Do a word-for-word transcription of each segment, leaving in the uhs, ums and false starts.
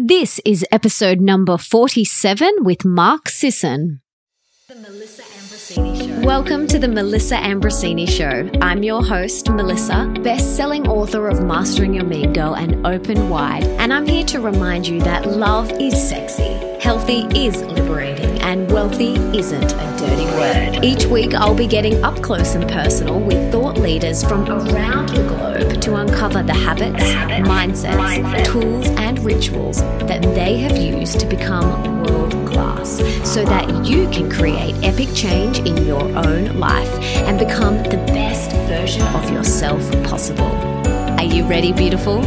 This is episode number forty-seven with Mark Sisson. The Melissa Ambrosini Show. Welcome to the Melissa Ambrosini Show. I'm your host, Melissa, best-selling author of Mastering Your Mean Girl and Open Wide, and I'm here to remind you that love is sexy, healthy is liberating, and wealthy isn't a dirty word. Each week, I'll be getting up close and personal with thought leaders from around the globe to uncover the habits, the habits mindsets, mindset. tools, and rituals that they have used to become world-class so that you can create epic change in your own life and become the best version of yourself possible. Are you ready, beautiful?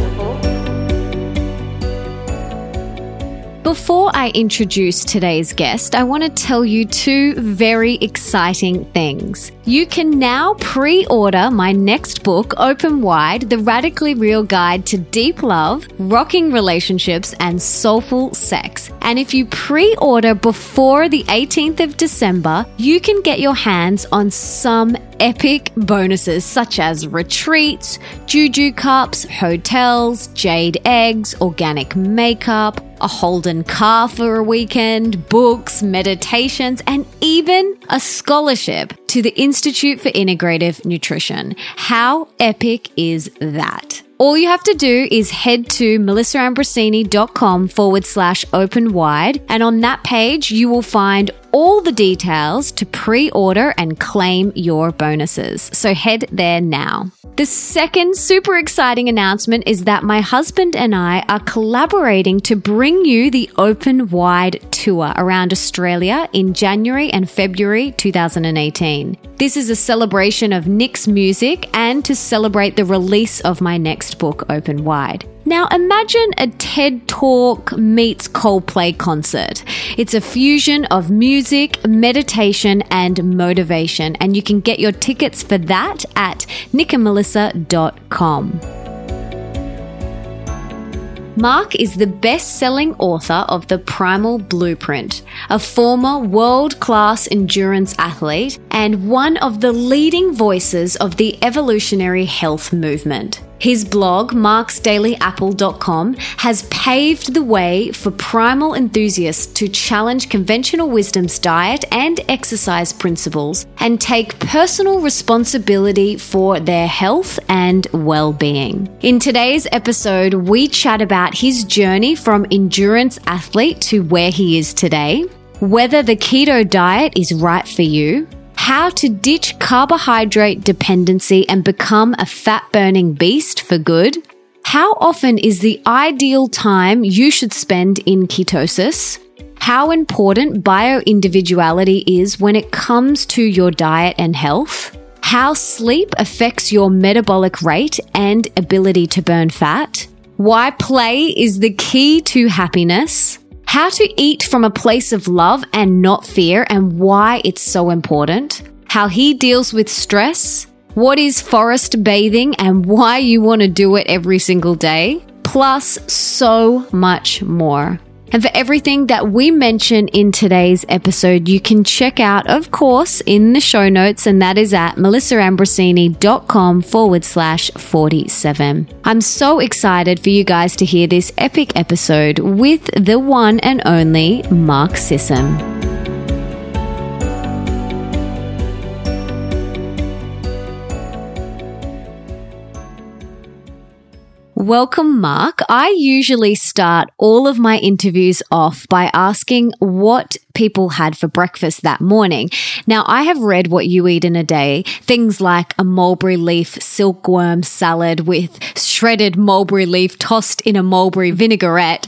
Before I introduce today's guest, I want to tell you two very exciting things. You can now pre-order my next book, Open Wide: The Radically Real Guide to Deep Love, Rocking Relationships, and Soulful Sex. And if you pre-order before the eighteenth of December, you can get your hands on some epic bonuses such as retreats, juju cups, hotels, jade eggs, organic makeup, a Holden car for a weekend, books, meditations, and even a scholarship to the Institute for Integrative Nutrition. How epic is that? All you have to do is head to melissaambrosini.com forward slash open wide, and on that page you will find all the details to pre-order and claim your bonuses. So head there now. The second super exciting announcement is that my husband and I are collaborating to bring you the Open Wide tour around Australia in January and February two thousand eighteen. This is a celebration of Nick's music and to celebrate the release of my next book, Open Wide. Now imagine a TED Talk meets Coldplay concert. It's a fusion of music, meditation, and motivation, and you can get your tickets for that at nick and melissa dot com. Mark is the best-selling author of The Primal Blueprint, a former world-class endurance athlete and one of the leading voices of the evolutionary health movement. His blog, Marks Daily Apple dot com, has paved the way for primal enthusiasts to challenge conventional wisdom's diet and exercise principles and take personal responsibility for their health and well-being. In today's episode, we chat about his journey from endurance athlete to where he is today, whether the keto diet is right for you, how to ditch carbohydrate dependency and become a fat-burning beast for good, how often is the ideal time you should spend in ketosis, how important bioindividuality is when it comes to your diet and health, how sleep affects your metabolic rate and ability to burn fat, why play is the key to happiness, how to eat from a place of love and not fear and why it's so important, how he deals with stress, what is forest bathing and why you want to do it every single day, plus so much more. And for everything that we mention in today's episode, you can check out, of course, in the show notes, and that is at melissaambrosini.com forward slash 47. I'm so excited for you guys to hear this epic episode with the one and only Mark Sisson. Welcome, Mark. I usually start all of my interviews off by asking what people had for breakfast that morning. Now, I have read what you eat in a day, things like a mulberry leaf silkworm salad with shredded mulberry leaf tossed in a mulberry vinaigrette.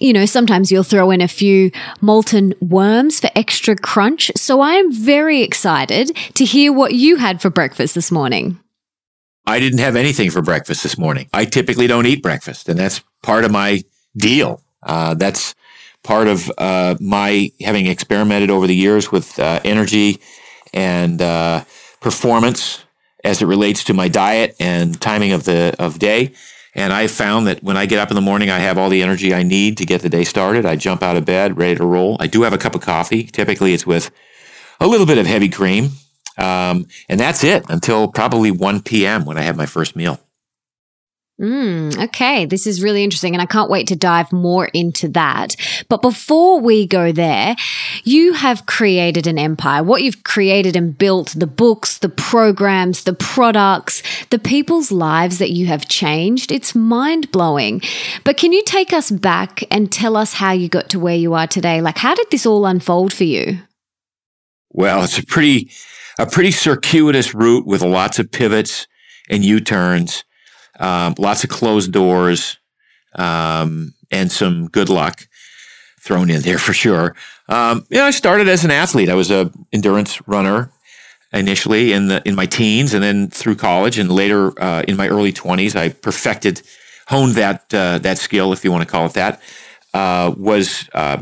You know, sometimes you'll throw in a few molten worms for extra crunch. So I am very excited to hear what you had for breakfast this morning. I didn't have anything for breakfast this morning. I typically don't eat breakfast, and that's part of my deal. Uh, that's part of uh, my having experimented over the years with uh, energy and uh, performance as it relates to my diet and timing of the of day. And I found that when I get up in the morning, I have all the energy I need to get the day started. I jump out of bed, ready to roll. I do have a cup of coffee. Typically, it's with a little bit of heavy cream. Um, and that's it until probably one p.m. when I have my first meal. Mm, okay, this is really interesting, and I can't wait to dive more into that. But before we go there, you have created an empire. What you've created and built, the books, the programs, the products, the people's lives that you have changed, it's mind-blowing. But can you take us back and tell us how you got to where you are today? Like, how did this all unfold for you? Well, it's a pretty, a pretty circuitous route with lots of pivots and U-turns. Um, lots of closed doors, um, and some good luck thrown in there for sure. Um, you know, I started as an athlete. I was a endurance runner initially in the, in my teens, and then through college, and later uh, in my early twenties, I perfected, honed that uh, that skill, if you want to call it that. Uh, was uh,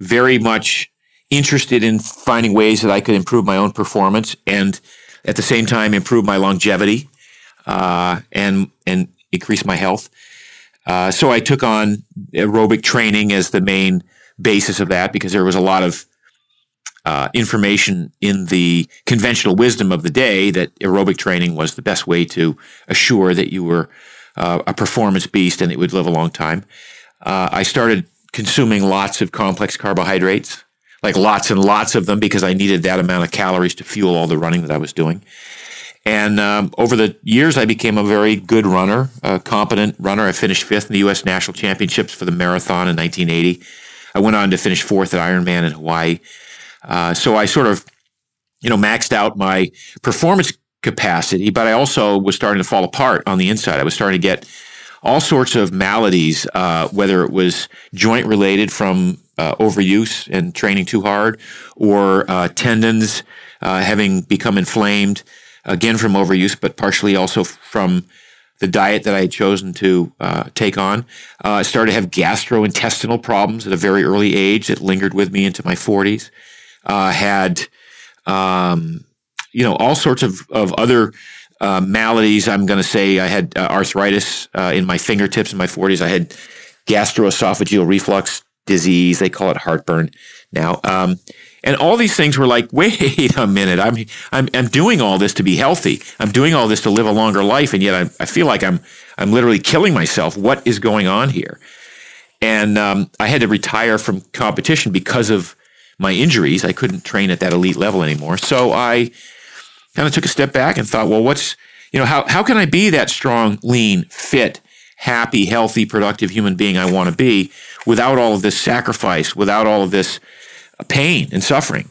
very much interested in finding ways that I could improve my own performance, and at the same time improve my longevity. Uh, and and increase my health. Uh, so I took on aerobic training as the main basis of that, because there was a lot of uh, information in the conventional wisdom of the day that aerobic training was the best way to assure that you were uh, a performance beast and it would live a long time. Uh, I started consuming lots of complex carbohydrates, like lots and lots of them, because I needed that amount of calories to fuel all the running that I was doing. And um, over the years, I became a very good runner, a competent runner. I finished fifth in the U S National Championships for the marathon in nineteen eighty. I went on to finish fourth at Ironman in Hawaii. Uh, so I sort of, you know, maxed out my performance capacity, but I also was starting to fall apart on the inside. I was starting to get all sorts of maladies, uh, whether it was joint-related from uh, overuse and training too hard, or uh, tendons uh, having become inflamed, again from overuse, but partially also from the diet that I had chosen to uh, take on. Uh, I started to have gastrointestinal problems at a very early age that lingered with me into my forties. Uh, had, um, you know, all sorts of, of other uh, maladies. I'm going to say I had uh, arthritis uh, in my fingertips in my forties. I had gastroesophageal reflux disease. They call it heartburn now. Um, And all these things were like, wait a minute, I'm I'm I'm doing all this to be healthy. I'm doing all this to live a longer life, and yet I, I feel like I'm I'm literally killing myself. What is going on here? And um, I had to retire from competition because of my injuries. I couldn't train at that elite level anymore. So I kind of took a step back and thought, well, what's you know how how can I be that strong, lean, fit, happy, healthy, productive human being I want to be without all of this sacrifice, without all of this pain and suffering.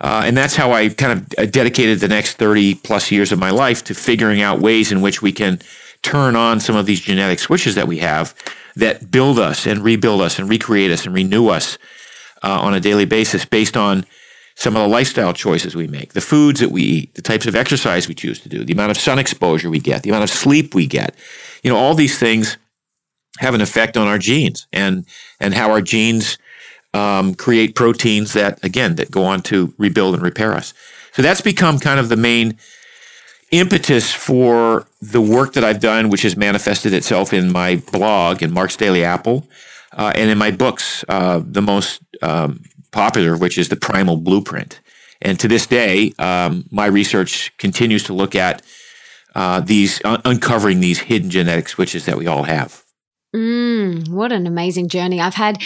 Uh, and that's how I kind of dedicated the next thirty plus years of my life to figuring out ways in which we can turn on some of these genetic switches that we have that build us and rebuild us and recreate us and renew us uh, on a daily basis, based on some of the lifestyle choices we make, the foods that we eat, the types of exercise we choose to do, the amount of sun exposure we get, the amount of sleep we get. You know, all these things have an effect on our genes, and and how our genes Um, create proteins that, again, that go on to rebuild and repair us. So that's become kind of the main impetus for the work that I've done, which has manifested itself in my blog, in Mark's Daily Apple, uh, and in my books, uh, the most um, popular, which is The Primal Blueprint. And to this day, um, my research continues to look at uh, these, un- uncovering these hidden genetic switches that we all have. Mm, what an amazing journey. I've had,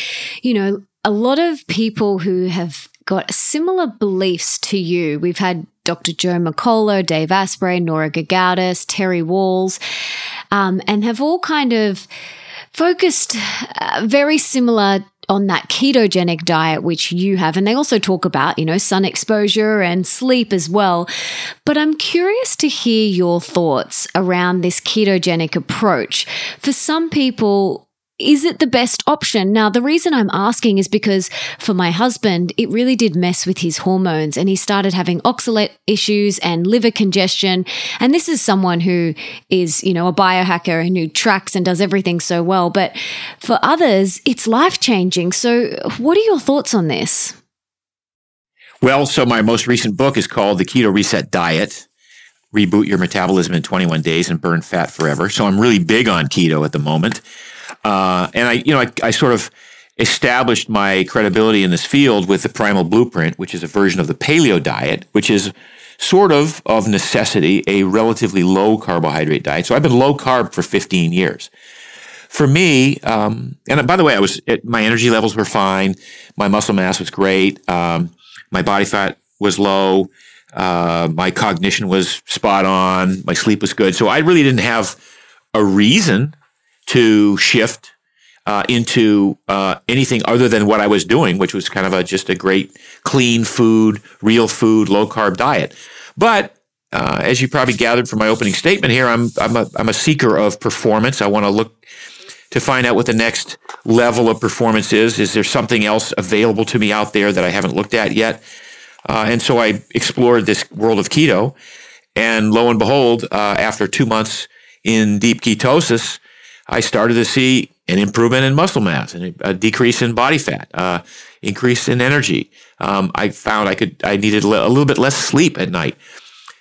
you know, a lot of people who have got similar beliefs to you. We've had Doctor Joe McCullough, Dave Asprey, Nora Gagaudis, Terry Walls, um, and have all kind of focused uh, very similar on that ketogenic diet, which you have. And they also talk about, you know, sun exposure and sleep as well. But I'm curious to hear your thoughts around this ketogenic approach. For some people, is it the best option? Now, the reason I'm asking is because for my husband, it really did mess with his hormones, and he started having oxalate issues and liver congestion. And this is someone who is, you know, a biohacker and who tracks and does everything so well. But for others, it's life-changing. So what are your thoughts on this? Well, so my most recent book is called The Keto Reset Diet: Reboot Your Metabolism in twenty-one days and Burn Fat Forever. So I'm really big on keto at the moment. Uh, and I, you know, I, I sort of established my credibility in this field with the Primal Blueprint, which is a version of the Paleo diet, which is sort of, of necessity, a relatively low carbohydrate diet. So I've been low carb for fifteen years. For me, um, and by the way, I was it, my energy levels were fine. My muscle mass was great. Um, my body fat was low. Uh, my cognition was spot on. My sleep was good. So I really didn't have a reason to shift uh, into uh, anything other than what I was doing, which was kind of a, just a great clean food, real food, low carb diet. But uh, as you probably gathered from my opening statement here, I'm I'm a, I'm a seeker of performance. I want to look to find out what the next level of performance is. Is there something else available to me out there that I haven't looked at yet? Uh, and so I explored this world of keto, and lo and behold, uh, after two months in deep ketosis, I started to see an improvement in muscle mass and a decrease in body fat, uh, increase in energy. Um, I found I could I needed a little bit less sleep at night.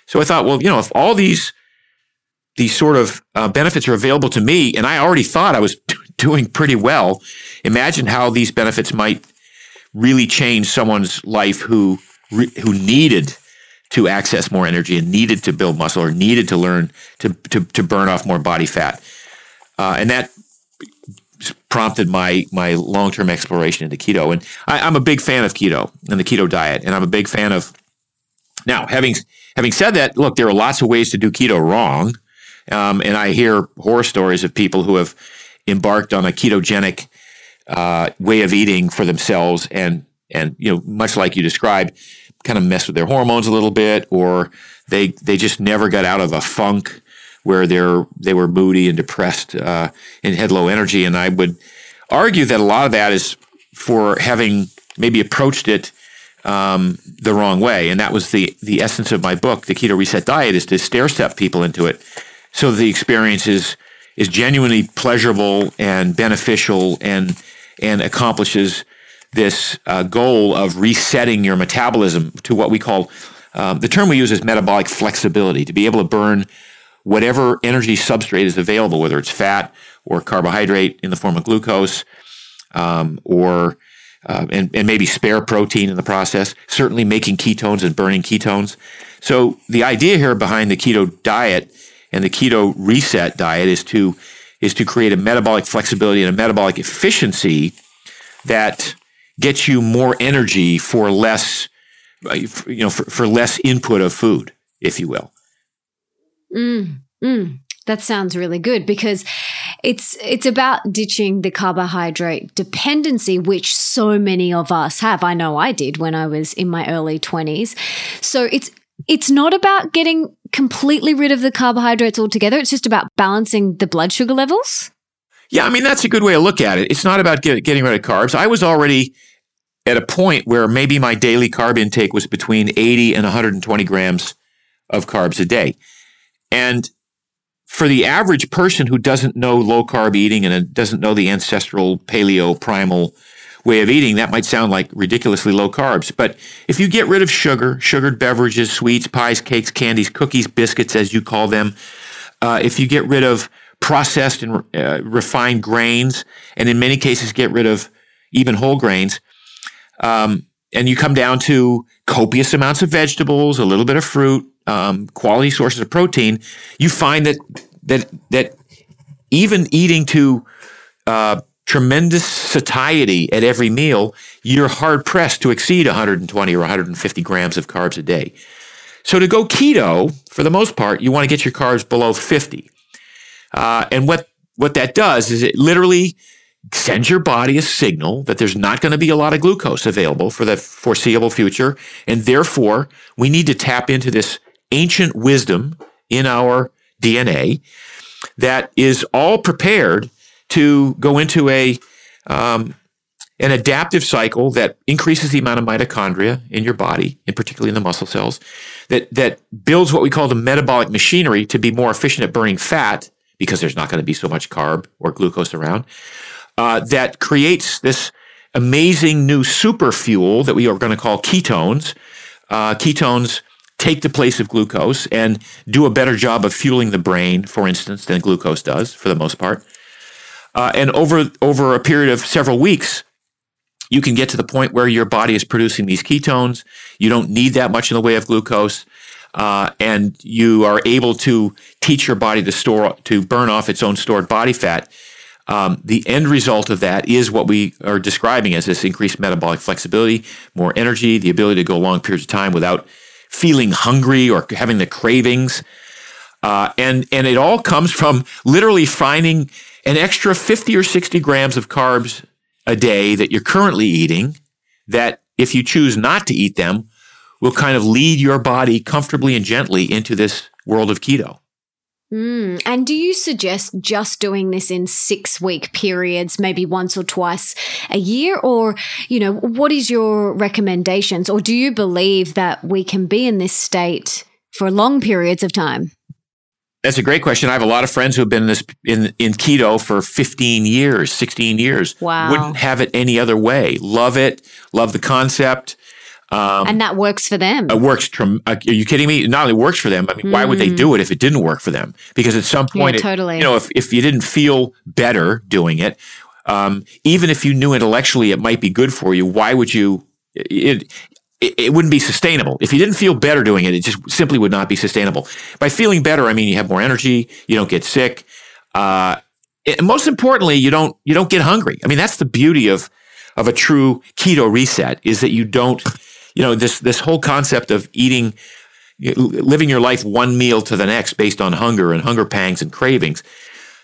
So I thought, well, you know, if all these these sort of uh, benefits are available to me, and I already thought I was doing pretty well, imagine how these benefits might really change someone's life who. who needed to access more energy and needed to build muscle or needed to learn to to, to burn off more body fat. Uh, and that prompted my my long-term exploration into keto. And I, I'm a big fan of keto and the keto diet, and I'm a big fan of... Now, having having said that, look, there are lots of ways to do keto wrong, um, and I hear horror stories of people who have embarked on a ketogenic uh, way of eating for themselves and And, you know, much like you described, kind of mess with their hormones a little bit, or they they just never got out of a funk where they're they were moody and depressed uh, and had low energy. And I would argue that a lot of that is for having maybe approached it um, the wrong way. And that was the the essence of my book, The Keto Reset Diet, is to stair-step people into it so the experience is, is genuinely pleasurable and beneficial and and accomplishes this uh, goal of resetting your metabolism to what we call, um, the term we use is metabolic flexibility, to be able to burn whatever energy substrate is available, whether it's fat or carbohydrate in the form of glucose, um, or uh, and, and maybe spare protein in the process, certainly making ketones and burning ketones. So the idea here behind the keto diet and the keto reset diet is to is to create a metabolic flexibility and a metabolic efficiency that gets you more energy for less, you know, for, for less input of food, if you will. Mm, mm. That sounds really good, because it's it's about ditching the carbohydrate dependency, which so many of us have. I know I did when I was in my early twenties. So it's it's not about getting completely rid of the carbohydrates altogether. It's just about balancing the blood sugar levels. Yeah, I mean, that's a good way to look at it. It's not about get, getting rid of carbs. I was already at a point where maybe my daily carb intake was between eighty and one hundred twenty grams of carbs a day. And for the average person who doesn't know low-carb eating and doesn't know the ancestral paleo primal way of eating, that might sound like ridiculously low carbs. But if you get rid of sugar, sugared beverages, sweets, pies, cakes, candies, cookies, biscuits, as you call them, uh, if you get rid of processed and uh, refined grains, and in many cases get rid of even whole grains, Um, and you come down to copious amounts of vegetables, a little bit of fruit, um, quality sources of protein, you find that that that even eating to uh, tremendous satiety at every meal, you're hard-pressed to exceed one hundred twenty or one hundred fifty grams of carbs a day. So to go keto, for the most part, you want to get your carbs below fifty. Uh, and what what that does is it literally sends your body a signal that there's not going to be a lot of glucose available for the foreseeable future, and therefore we need to tap into this ancient wisdom in our D N A that is all prepared to go into a um, an adaptive cycle that increases the amount of mitochondria in your body, and particularly in the muscle cells, that that builds what we call the metabolic machinery to be more efficient at burning fat, because there's not going to be so much carb or glucose around, uh, that creates this amazing new super fuel that we are going to call ketones. Uh, ketones take the place of glucose and do a better job of fueling the brain, for instance, than glucose does, for the most part. Uh, and over, over a period of several weeks, you can get to the point where your body is producing these ketones. You don't need that much in the way of glucose. uh, and you are able to teach your body to store to burn off its own stored body fat, um, the end result of that is what we are describing as this increased metabolic flexibility, more energy, the ability to go long periods of time without feeling hungry or having the cravings. Uh, and and it all comes from literally finding an extra fifty or sixty grams of carbs a day that you're currently eating that, if you choose not to eat them, will kind of lead your body comfortably and gently into this world of keto. Mm. And do you suggest just doing this in six-week periods, maybe once or twice a year? Or, you know, what is your recommendations? Or do you believe that we can be in this state for long periods of time? That's a great question. I have a lot of friends who have been in this in, in keto for fifteen years, sixteen years. Wow. Wouldn't have it any other way. Love it. Love the concept. Um, and that works for them. It works. Are you kidding me? Not only works for them, I mean, mm. why would they do it if it didn't work for them? Because at some point, yeah, totally. it, you know, if, if you didn't feel better doing it, um, even if you knew intellectually it might be good for you, why would you? It, It, it wouldn't be sustainable. If you didn't feel better doing it, it just simply would not be sustainable. By feeling better, I mean you have more energy, you don't get sick, uh, and most importantly, you don't you don't get hungry. I mean, that's the beauty of of a true keto reset, is that you don't, you know, this this whole concept of eating, living your life one meal to the next based on hunger and hunger pangs and cravings,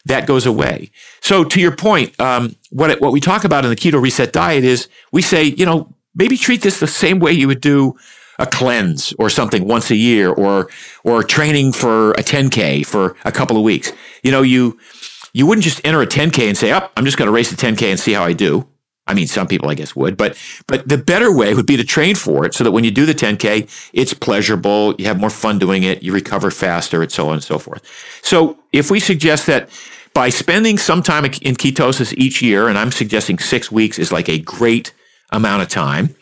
that goes away. So, to your point, um, what what we talk about in the Keto Reset Diet is we say, you know, maybe treat this the same way you would do a cleanse or something once a year, or or training for a ten K for a couple of weeks. You know, you you wouldn't just enter a ten K and say, oh, I'm just going to race the ten K and see how I do. I mean, some people, I guess, would. But but the better way would be to train for it so that when you do the ten K, it's pleasurable, you have more fun doing it, you recover faster, and so on and so forth. So if we suggest that by spending some time in ketosis each year, and I'm suggesting six weeks is like a great amount of time.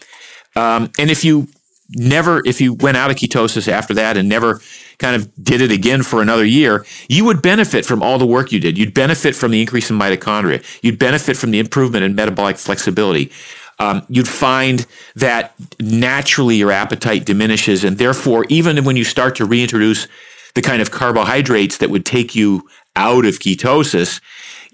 Um, and if you never, if you went out of ketosis after that and never kind of did it again for another year, you would benefit from all the work you did. You'd benefit from the increase in mitochondria. You'd benefit from the improvement in metabolic flexibility. Um, you'd find that naturally your appetite diminishes. And therefore, even when you start to reintroduce the kind of carbohydrates that would take you out of ketosis,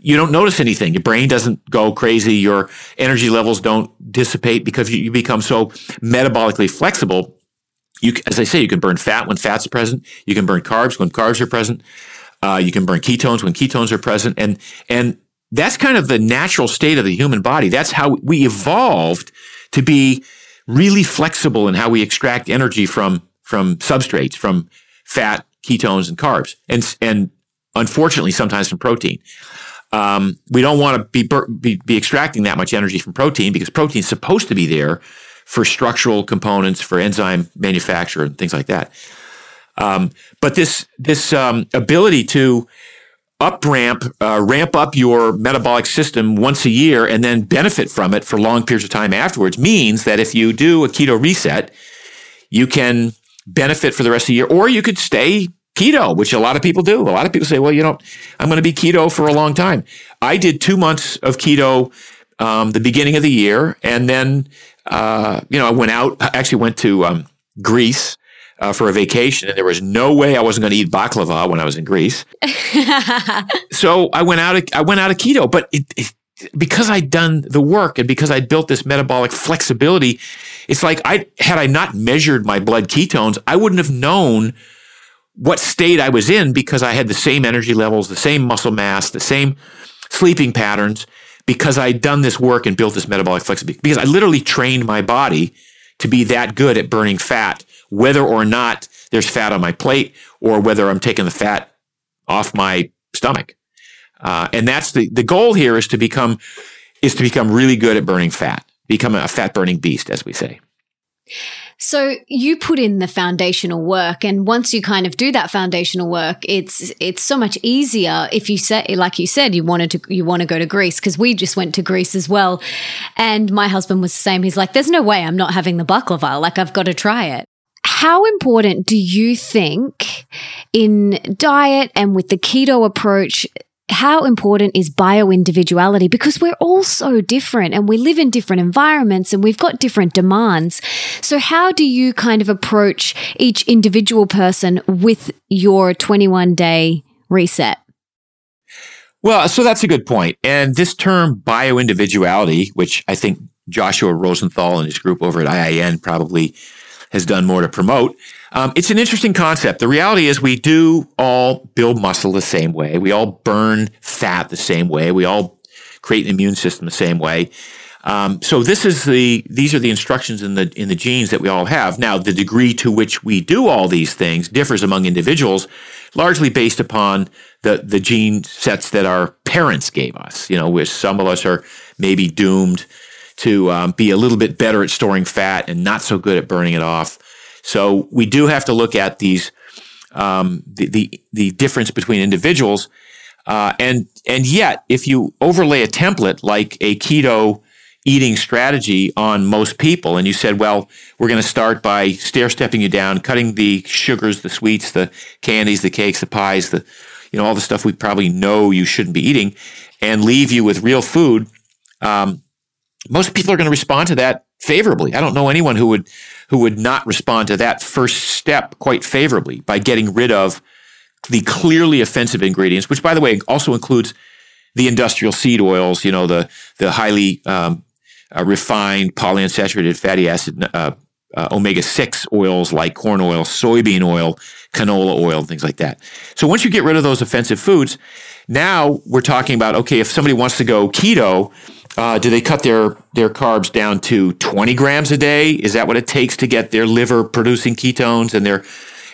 you don't notice anything. Your brain doesn't go crazy. Your energy levels don't dissipate because you, you become so metabolically flexible. You, as I say, you can burn fat when fat's present. You can burn carbs when carbs are present. Uh, you can burn ketones when ketones are present. And and that's kind of the natural state of the human body. That's how we evolved to be really flexible in how we extract energy from from substrates, from fat, ketones, and carbs, and and unfortunately sometimes from protein. Um, we don't want to be, be be extracting that much energy from protein, because protein is supposed to be there for structural components, for enzyme manufacture, and things like that. Um, but this this um, ability to up ramp uh, ramp up your metabolic system once a year and then benefit from it for long periods of time afterwards means that if you do a keto reset, you can benefit for the rest of the year, or you could stay keto, which a lot of people do. A lot of people say, well, you know, I'm going to be keto for a long time. I did two months of keto um, the beginning of the year. And then, uh, you know, I went out, I actually went to um, Greece uh, for a vacation. And there was no way I wasn't going to eat baklava when I was in Greece. So I went out, of, I went out of keto. But it, it, because I'd done the work and because I'd built this metabolic flexibility, it's like I had I not measured my blood ketones, I wouldn't have known what state I was in, because I had the same energy levels, the same muscle mass, the same sleeping patterns, because I'd done this work and built this metabolic flexibility. Because I literally trained my body to be that good at burning fat, whether or not there's fat on my plate or whether I'm taking the fat off my stomach. Uh, and that's the, the goal here is to become is to become really good at burning fat, become a fat-burning beast, as we say. So you put in the foundational work, and once you kind of do that foundational work, it's it's so much easier. If you say, like you said, you wanted to you want to go to Greece, because we just went to Greece as well, and my husband was the same. He's like, "There's no way I'm not having the baklava. Like, I've got to try it." How important do you think in diet and with the keto approach how important is bio-individuality? Because we're all so different and we live in different environments and we've got different demands. So how do you kind of approach each individual person with your twenty-one day reset? Well, so that's a good point. And this term bio-individuality, which I think Joshua Rosenthal and his group over at I I N probably has done more to promote. Um, it's an interesting concept. The reality is we do all build muscle the same way. We all burn fat the same way. We all create an immune system the same way. Um, so this is the these are the instructions in the in the genes that we all have. Now, the degree to which we do all these things differs among individuals, largely based upon the the gene sets that our parents gave us. You know, where some of us are maybe doomed to um, be a little bit better at storing fat and not so good at burning it off. So we do have to look at these um, the, the the difference between individuals, uh, and and yet if you overlay a template like a keto eating strategy on most people, and you said, well, we're going to start by stair-stepping you down, cutting the sugars, the sweets, the candies, the cakes, the pies, the you know all the stuff we probably know you shouldn't be eating, and leave you with real food. Um, most people are going to respond to that favorably. I don't know anyone who would who would not respond to that first step quite favorably by getting rid of the clearly offensive ingredients, which, by the way, also includes the industrial seed oils, you know, the the highly um, uh, refined polyunsaturated fatty acid, uh, uh, omega six oils like corn oil, soybean oil, canola oil, things like that. So once you get rid of those offensive foods, now we're talking about, okay, if somebody wants to go keto, Uh, do they cut their, their carbs down to twenty grams a day? Is that what it takes to get their liver producing ketones and their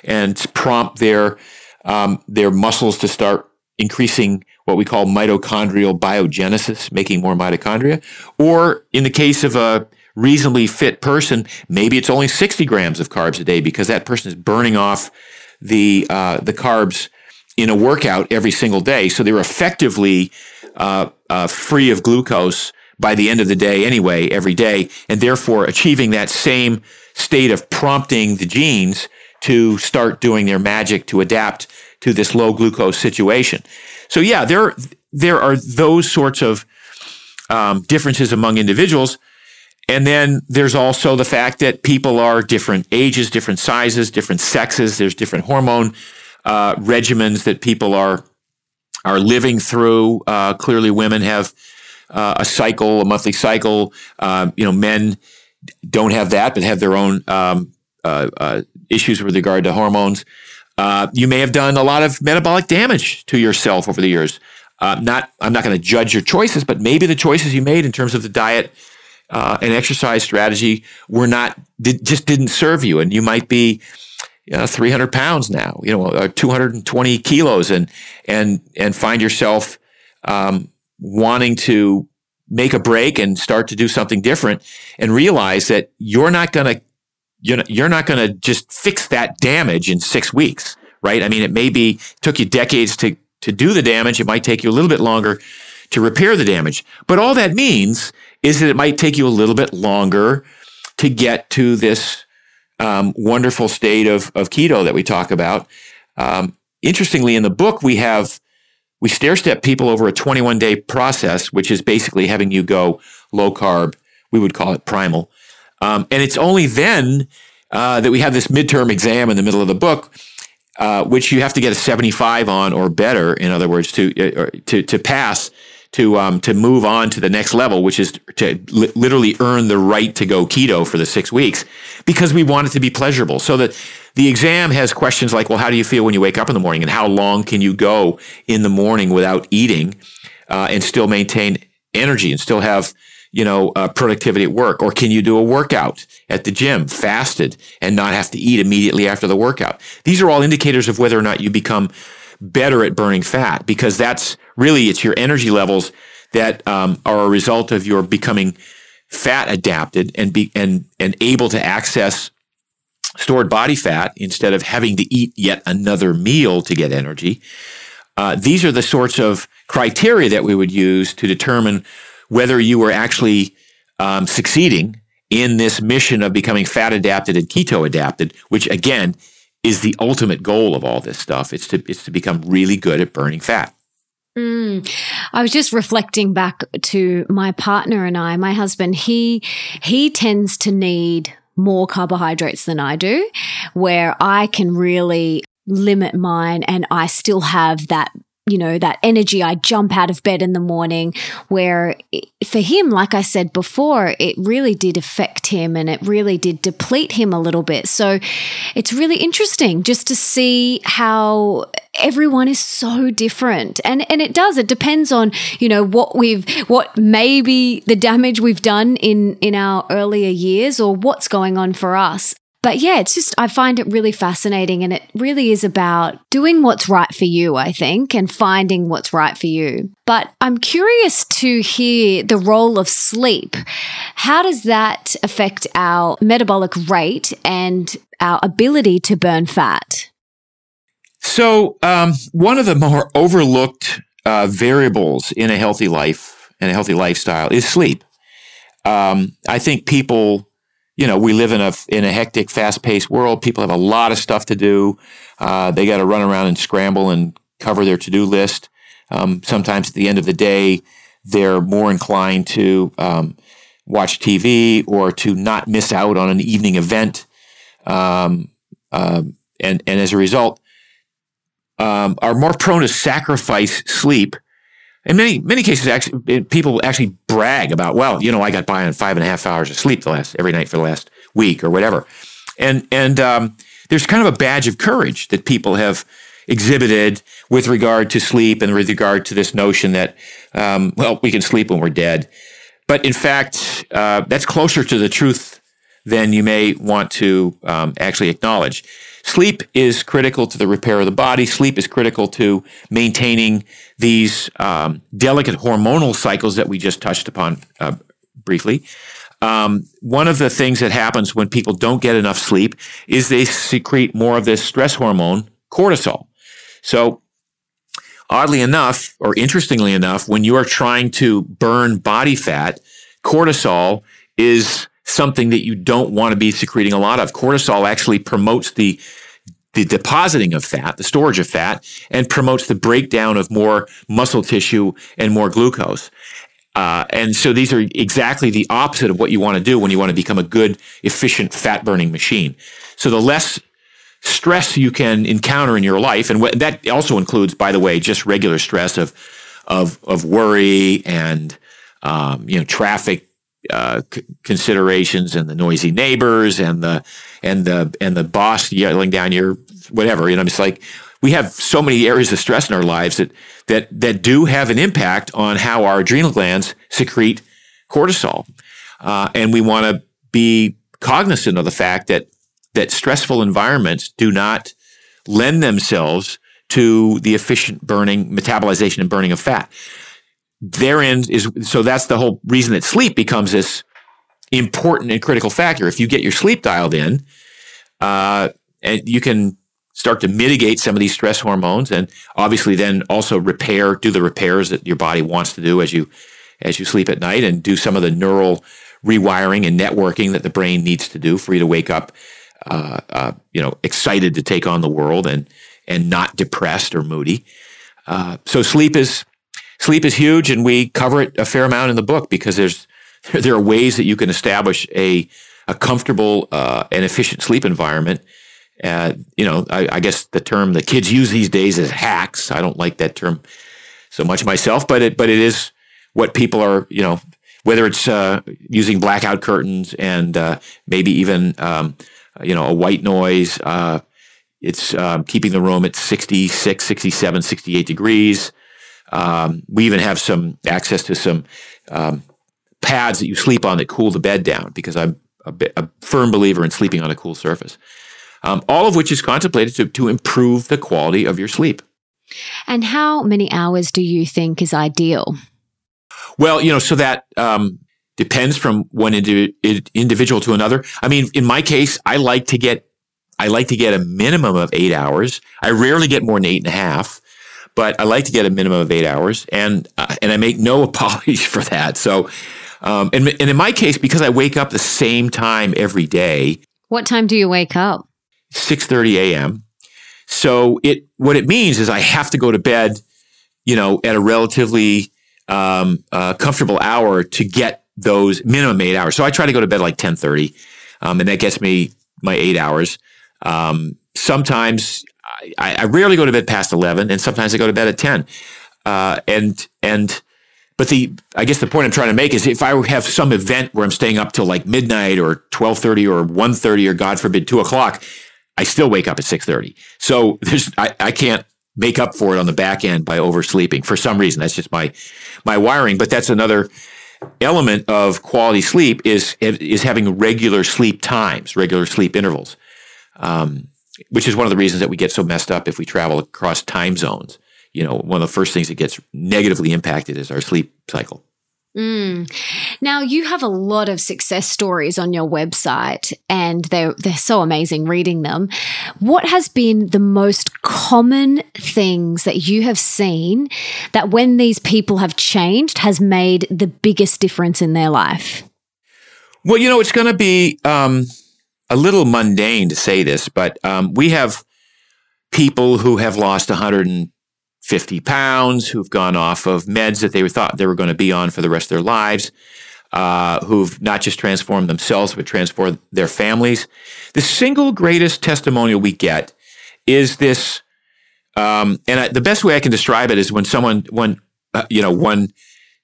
and prompt their um, their muscles to start increasing what we call mitochondrial biogenesis, making more mitochondria? Or in the case of a reasonably fit person, maybe it's only sixty grams of carbs a day because that person is burning off the uh, the carbs in a workout every single day, so they're effectively Uh, uh, free of glucose by the end of the day anyway, every day, and therefore achieving that same state of prompting the genes to start doing their magic to adapt to this low glucose situation. So yeah, there, there are those sorts of um, differences among individuals. And then there's also the fact that people are different ages, different sizes, different sexes. There's different hormone uh, regimens that people are are living through. Uh, clearly, women have uh, a cycle, a monthly cycle. Uh, you know, men don't have that, but have their own um, uh, uh, issues with regard to hormones. Uh, you may have done a lot of metabolic damage to yourself over the years. Uh, not, I'm not going to judge your choices, but maybe the choices you made in terms of the diet uh, and exercise strategy were not did, just didn't serve you, and you might be You know, three hundred pounds now, you know, or two hundred twenty kilos, and and and find yourself um, wanting to make a break and start to do something different, and realize that you're not gonna you're not, you're not gonna just fix that damage in six weeks, right? I mean, it may be took you decades to to do the damage. It might take you a little bit longer to repair the damage, but all that means is that it might take you a little bit longer to get to this Um, wonderful state of, of keto that we talk about. Um, interestingly, in the book, we have, we stair-step people over a twenty-one day process, which is basically having you go low carb. We would call it primal. Um, and it's only then uh, that we have this midterm exam in the middle of the book, uh, which you have to get a seventy-five on or better, in other words, to uh, to, to pass, to um, to move on to the next level, which is to li- literally earn the right to go keto for the six weeks, because we want it to be pleasurable. So that the exam has questions like, well, how do you feel when you wake up in the morning, and how long can you go in the morning without eating uh, and still maintain energy and still have you know uh, productivity at work? Or can you do a workout at the gym, fasted, and not have to eat immediately after the workout? These are all indicators of whether or not you become better at burning fat, because that's really, it's your energy levels that um, are a result of your becoming fat adapted and be and and able to access stored body fat instead of having to eat yet another meal to get energy. Uh, these are the sorts of criteria that we would use to determine whether you were actually um, succeeding in this mission of becoming fat adapted and keto adapted, which again is the ultimate goal of all this stuff. It's to it's to become really good at burning fat. Mm. I was just reflecting back to my partner and I, my husband, he, he tends to need more carbohydrates than I do, where I can really limit mine and I still have that, you know, that energy. I jump out of bed in the morning, where for him, like I said before, it really did affect him and it really did deplete him a little bit. So it's really interesting just to see how everyone is so different. And and it does, it depends on, you know, what we've, what maybe the damage we've done in, in our earlier years or what's going on for us. But yeah, it's just, I find it really fascinating, and it really is about doing what's right for you, I think, and finding what's right for you. But I'm curious to hear the role of sleep. How does that affect our metabolic rate and our ability to burn fat? So um, one of the more overlooked uh, variables in a healthy life and a healthy lifestyle is sleep. Um, I think people... You know, we live in a in a hectic, fast-paced world. People have a lot of stuff to do. Uh, they got to run around and scramble and cover their to-do list. Um, sometimes at the end of the day, they're more inclined to um, watch T V or to not miss out on an evening event. Um, uh, and, and as a result, um, are more prone to sacrifice sleep. In many many cases, actually, people actually brag about, well, you know, I got by on five and a half hours of sleep the last every night for the last week or whatever. And and um, there's kind of a badge of courage that people have exhibited with regard to sleep and with regard to this notion that, um, well, we can sleep when we're dead. But in fact, uh, that's closer to the truth than you may want to um, actually acknowledge. Sleep is critical to the repair of the body. Sleep is critical to maintaining these um, delicate hormonal cycles that we just touched upon uh, briefly. Um, one of the things that happens when people don't get enough sleep is they secrete more of this stress hormone, cortisol. So oddly enough, or interestingly enough, when you are trying to burn body fat, cortisol is something that you don't want to be secreting a lot of. Cortisol actually promotes the the depositing of fat, the storage of fat, and promotes the breakdown of more muscle tissue and more glucose. Uh, and so these are exactly the opposite of what you want to do when you want to become a good, efficient fat-burning machine. So the less stress you can encounter in your life, and wh- that also includes, by the way, just regular stress of of of worry and um, you know traffic Uh, c- considerations and the noisy neighbors and the and the and the boss yelling down your whatever. You know, it's like we have so many areas of stress in our lives that that that do have an impact on how our adrenal glands secrete cortisol, uh, and we want to be cognizant of the fact that that stressful environments do not lend themselves to the efficient burning, metabolization, and burning of fat. Therein is, so that's the whole reason that sleep becomes this important and critical factor. If you get your sleep dialed in, uh, and you can start to mitigate some of these stress hormones, and obviously then also repair, do the repairs that your body wants to do as you as you sleep at night, and do some of the neural rewiring and networking that the brain needs to do for you to wake up, uh, uh, you know, excited to take on the world and and not depressed or moody. Uh, so sleep is. Sleep is huge, and we cover it a fair amount in the book because there's there are ways that you can establish a a comfortable uh, and efficient sleep environment. Uh, you know, I, I guess the term that kids use these days is hacks. I don't like that term so much myself, but it but it is what people are. You know, whether it's uh, using blackout curtains and uh, maybe even um, you know a white noise. Uh, it's um, keeping the room at sixty-six, sixty-seven, sixty-eight degrees. Um, we even have some access to some um, pads that you sleep on that cool the bed down, because I'm a, bit, a firm believer in sleeping on a cool surface. Um, all of which is contemplated to, to improve the quality of your sleep. And how many hours do you think is ideal? Well, you know, so that um, depends from one indi- individual to another. I mean, in my case, I like to get I like to get a minimum of eight hours. I rarely get more than eight and a half. But I like to get a minimum of eight hours, and uh, and I make no apologies for that. So, um, and and in my case, because I wake up the same time every day. What time do you wake up? six thirty a.m. So it what it means is I have to go to bed you know, at a relatively um, uh, comfortable hour to get those minimum eight hours. So I try to go to bed like ten thirty, um, and that gets me my eight hours. Um, sometimes I, I rarely go to bed past eleven, and sometimes I go to bed at ten. Uh, and and but the I guess the point I'm trying to make is if I have some event where I'm staying up till like midnight or twelve thirty or one thirty or God forbid two o'clock, I still wake up at six thirty. So there's I, I can't make up for it on the back end by oversleeping for some reason. That's just my my wiring. But that's another element of quality sleep is is having regular sleep times, regular sleep intervals, um, which is one of the reasons that we get so messed up if we travel across time zones. You know, one of the first things that gets negatively impacted is our sleep cycle. Mm. Now, you have a lot of success stories on your website, and they're, they're so amazing reading them. What has been the most common things that you have seen that when these people have changed has made the biggest difference in their life? Well, you know, it's going to be um, a little mundane to say this, but um, we have people who have lost one hundred fifty pounds, who've gone off of meds that they thought they were going to be on for the rest of their lives, uh, who've not just transformed themselves, but transformed their families. The single greatest testimonial we get is this, um, and I, the best way I can describe it is when someone, one, uh, you know, one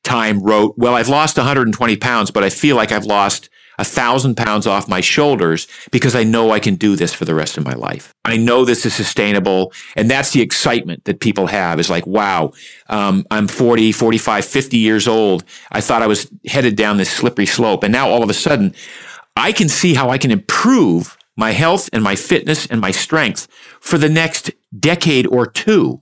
time wrote, well, I've lost one hundred twenty pounds, but I feel like I've lost a thousand pounds off my shoulders because I know I can do this for the rest of my life. I know this is sustainable. And that's the excitement that people have is like, wow, um, I'm forty, forty-five, fifty years old. I thought I was headed down this slippery slope. And now all of a sudden I can see how I can improve my health and my fitness and my strength for the next decade or two.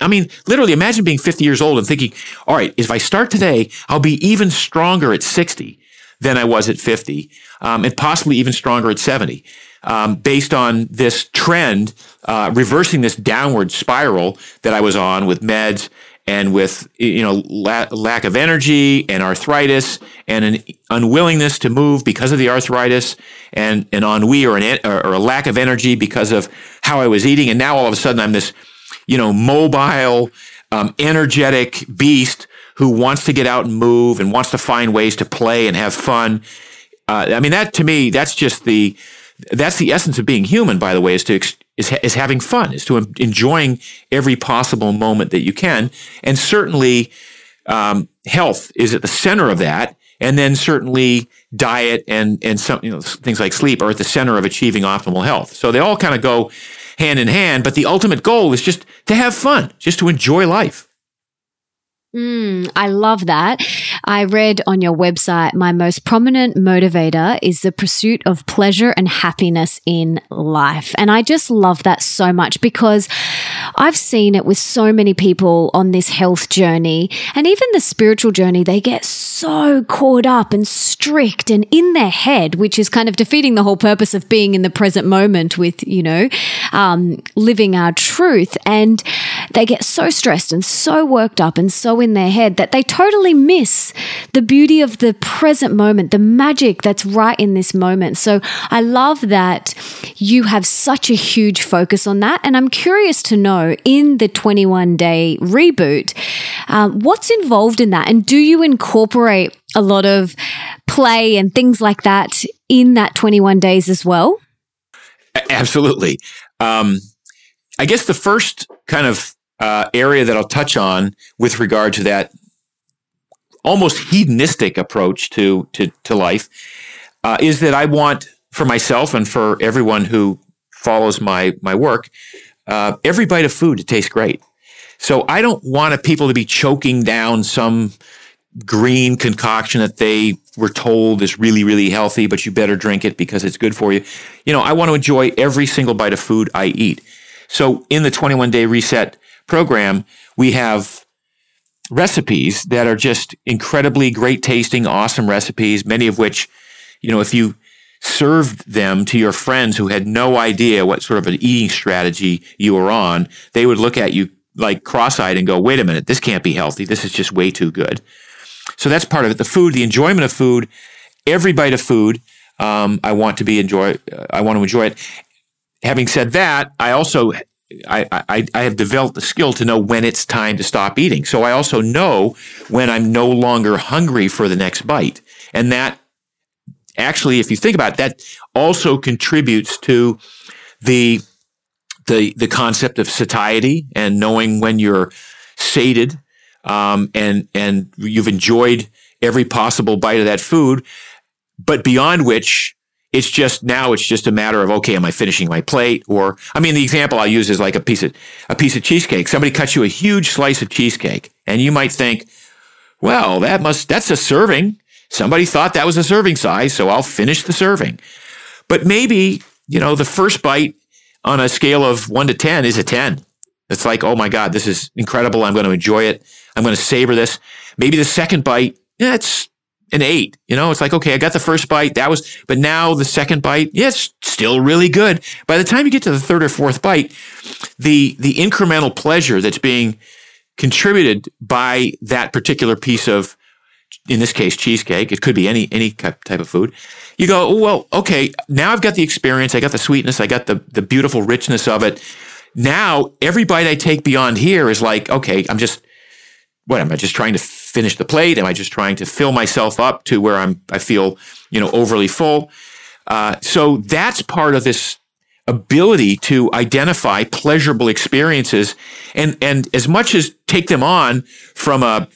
I mean, literally imagine being fifty years old and thinking, all right, if I start today, I'll be even stronger at sixty. Than I was at fifty, um, and possibly even stronger at seventy, um, based on this trend, uh, reversing this downward spiral that I was on with meds and with, you know, la- lack of energy and arthritis and an unwillingness to move because of the arthritis and an ennui or, an, or a lack of energy because of how I was eating. And now all of a sudden I'm this, you know, mobile, um, energetic beast who wants to get out and move and wants to find ways to play and have fun. Uh, I mean, that to me, that's just the, that's the essence of being human, by the way, is to, is, is having fun, is to em- enjoying every possible moment that you can. And certainly um, health is at the center of that. And then certainly diet and, and some, you know, things like sleep are at the center of achieving optimal health. So they all kind of go hand in hand, but the ultimate goal is just to have fun, just to enjoy life. Mm, I love that. I read on your website, my most prominent motivator is the pursuit of pleasure and happiness in life. And I just love that so much because I've seen it with so many people on this health journey and even the spiritual journey. They get so caught up and strict and in their head, which is kind of defeating the whole purpose of being in the present moment with, you know, um, living our truth. And they get so stressed and so worked up and so in their head that they totally miss the beauty of the present moment, the magic that's right in this moment. So I love that you have such a huge focus on that. And I'm curious to know in the twenty-one day reboot, um, what's involved in that? And do you incorporate a lot of play and things like that in that twenty-one days as well? Absolutely. Um, I guess the first kind of Uh, area that I'll touch on with regard to that almost hedonistic approach to to, to life uh, is that I want for myself and for everyone who follows my my work, uh, every bite of food to taste great. So I don't want people to be choking down some green concoction that they were told is really, really healthy, but you better drink it because it's good for you. You know, I want to enjoy every single bite of food I eat. So in the twenty-one day reset program, we have recipes that are just incredibly great tasting, awesome recipes, many of which, you know, if you served them to your friends who had no idea what sort of an eating strategy you were on, they would look at you like cross-eyed and go, wait a minute, this can't be healthy. This is just way too good. So that's part of it. The food, the enjoyment of food, every bite of food, um, I want to be enjoy. I want to enjoy it. Having said that, I also I, I, I have developed the skill to know when it's time to stop eating. So I also know when I'm no longer hungry for the next bite. And that actually, if you think about it, that also contributes to the, the, the concept of satiety and knowing when you're sated, um, and, and you've enjoyed every possible bite of that food, but beyond which, It's just now it's just a matter of, okay, am I finishing my plate? Or, I mean, the example I use is like a piece of, a piece of cheesecake. Somebody cuts you a huge slice of cheesecake and you might think, well, that must, that's a serving. Somebody thought that was a serving size, so I'll finish the serving. But maybe, you know, the first bite on a scale of one to ten is a ten. It's like, oh my God, this is incredible. I'm going to enjoy it. I'm going to savor this. Maybe the second bite, yeah, it's an eight, you know, it's like, okay, I got the first bite. That was, but now the second bite, yes, yeah, still really good. By the time you get to the third or fourth bite, the, the incremental pleasure that's being contributed by that particular piece of, in this case, cheesecake, it could be any, any type of food. You go, well, okay, now I've got the experience. I got the sweetness. I got the, the beautiful richness of it. Now every bite I take beyond here is like, okay, I'm just, what, am I just trying to finish the plate? Am I just trying to fill myself up to where I'm, I feel, you know, overly full? Uh, so that's part of this ability to identify pleasurable experiences and, and as much as take them on from a,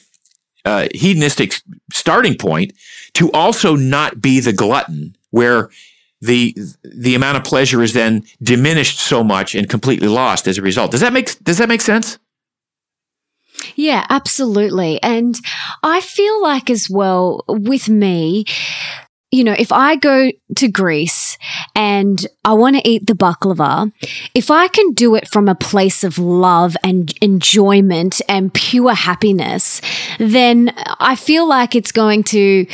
a hedonistic starting point to also not be the glutton where the, the amount of pleasure is then diminished so much and completely lost as a result. Does that make, does that make sense? Yeah, absolutely. And I feel like as well with me, you know, if I go to Greece and I want to eat the baklava, if I can do it from a place of love and enjoyment and pure happiness, then I feel like it's going to...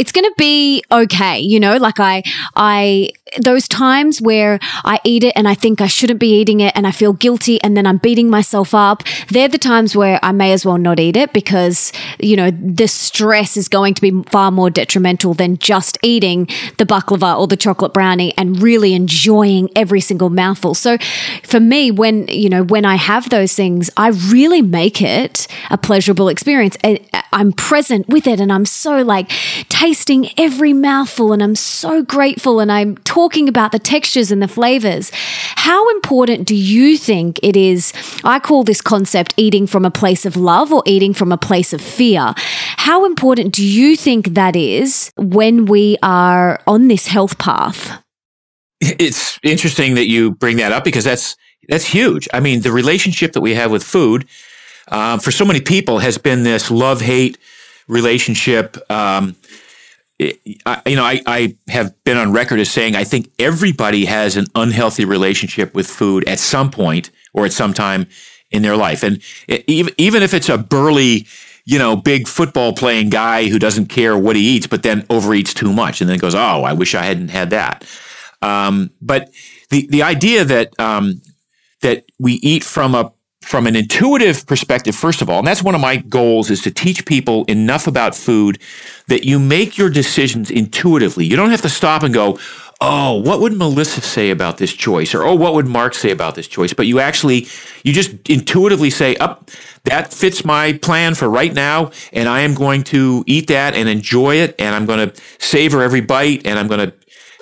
It's going to be okay. You know, like I, I, those times where I eat it and I think I shouldn't be eating it and I feel guilty and then I'm beating myself up. They're the times where I may as well not eat it because, you know, the stress is going to be far more detrimental than just eating the baklava or the chocolate brownie and really enjoying every single mouthful. So for me, when, you know, when I have those things, I really make it a pleasurable experience and I'm present with it and I'm so like, taking tasting every mouthful and I'm so grateful and I'm talking about the textures and the flavors. How important do you think it is? I call this concept eating from a place of love or eating from a place of fear. How important do you think that is when we are on this health path? It's interesting that you bring that up because that's that's huge. I mean, the relationship that we have with food uh, for so many people has been this love-hate relationship. Um I, you know, I, I have been on record as saying I think everybody has an unhealthy relationship with food at some point or at some time in their life. And even, even if it's a burly, you know, big football playing guy who doesn't care what he eats, but then overeats too much and then goes, oh, I wish I hadn't had that. Um, but the, the idea that um, that we eat from a from an intuitive perspective, first of all, and that's one of my goals is to teach people enough about food that you make your decisions intuitively. You don't have to stop and go, oh, what would Melissa say about this choice? Or, oh, what would Mark say about this choice? But you actually, you just intuitively say, oh, that fits my plan for right now, and I am going to eat that and enjoy it, and I'm going to savor every bite, and I'm going to,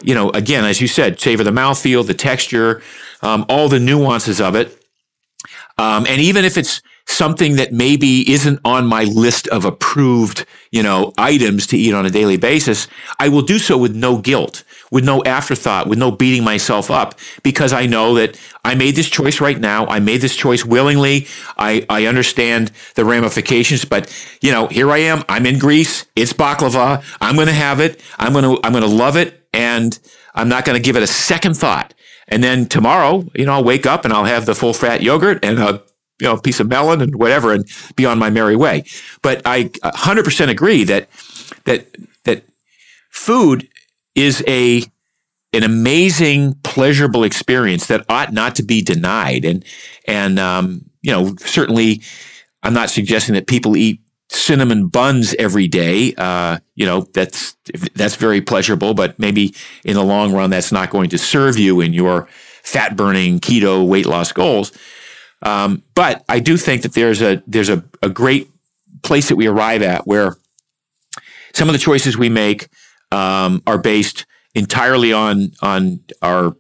you know, again, as you said, savor the mouthfeel, the texture, um, all the nuances of it. Um, and even if it's something that maybe isn't on my list of approved, you know, items to eat on a daily basis, I will do so with no guilt, with no afterthought, with no beating myself up, because I know that I made this choice right now. I made this choice willingly. I, I understand the ramifications, but you know, here I am. I'm in Greece. It's baklava. I'm going to have it. I'm going to, I'm going to love it. And I'm not going to give it a second thought. And then tomorrow, you know, I'll wake up and I'll have the full fat yogurt and a you know piece of melon and whatever and be on my merry way. But I one hundred percent agree that that that food is a an amazing, pleasurable experience that ought not to be denied. And and um, you know, certainly, I'm not suggesting that people eat cinnamon buns every day. Uh, you know, that's, that's very pleasurable, but maybe in the long run, that's not going to serve you in your fat burning, keto, weight loss goals. Um, but I do think that there's a there's a, a great place that we arrive at where some of the choices we make um, are based entirely on on our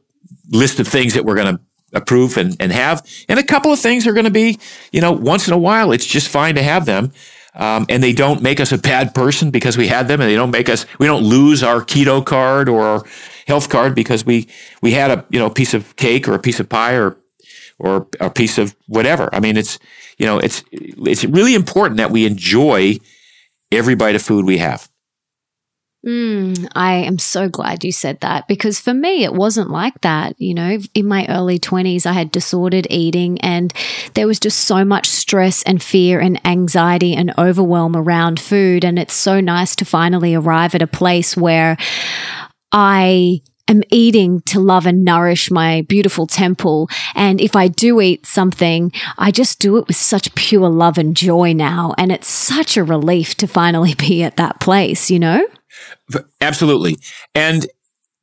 list of things that we're going to approve and, and have. And a couple of things are going to be, you know, once in a while, it's just fine to have them. Um, and they don't make us a bad person because we had them, and they don't make us, we don't lose our keto card or our health card because we, we had a, you know, piece of cake or a piece of pie or, or a piece of whatever. I mean, it's, you know, it's, it's really important that we enjoy every bite of food we have. Mm, I am so glad you said that, because for me, it wasn't like that. You know, in my early twenties, I had disordered eating, and there was just so much stress and fear and anxiety and overwhelm around food. And it's so nice to finally arrive at a place where I am eating to love and nourish my beautiful temple. And if I do eat something, I just do it with such pure love and joy now. And it's such a relief to finally be at that place, you know? Absolutely. And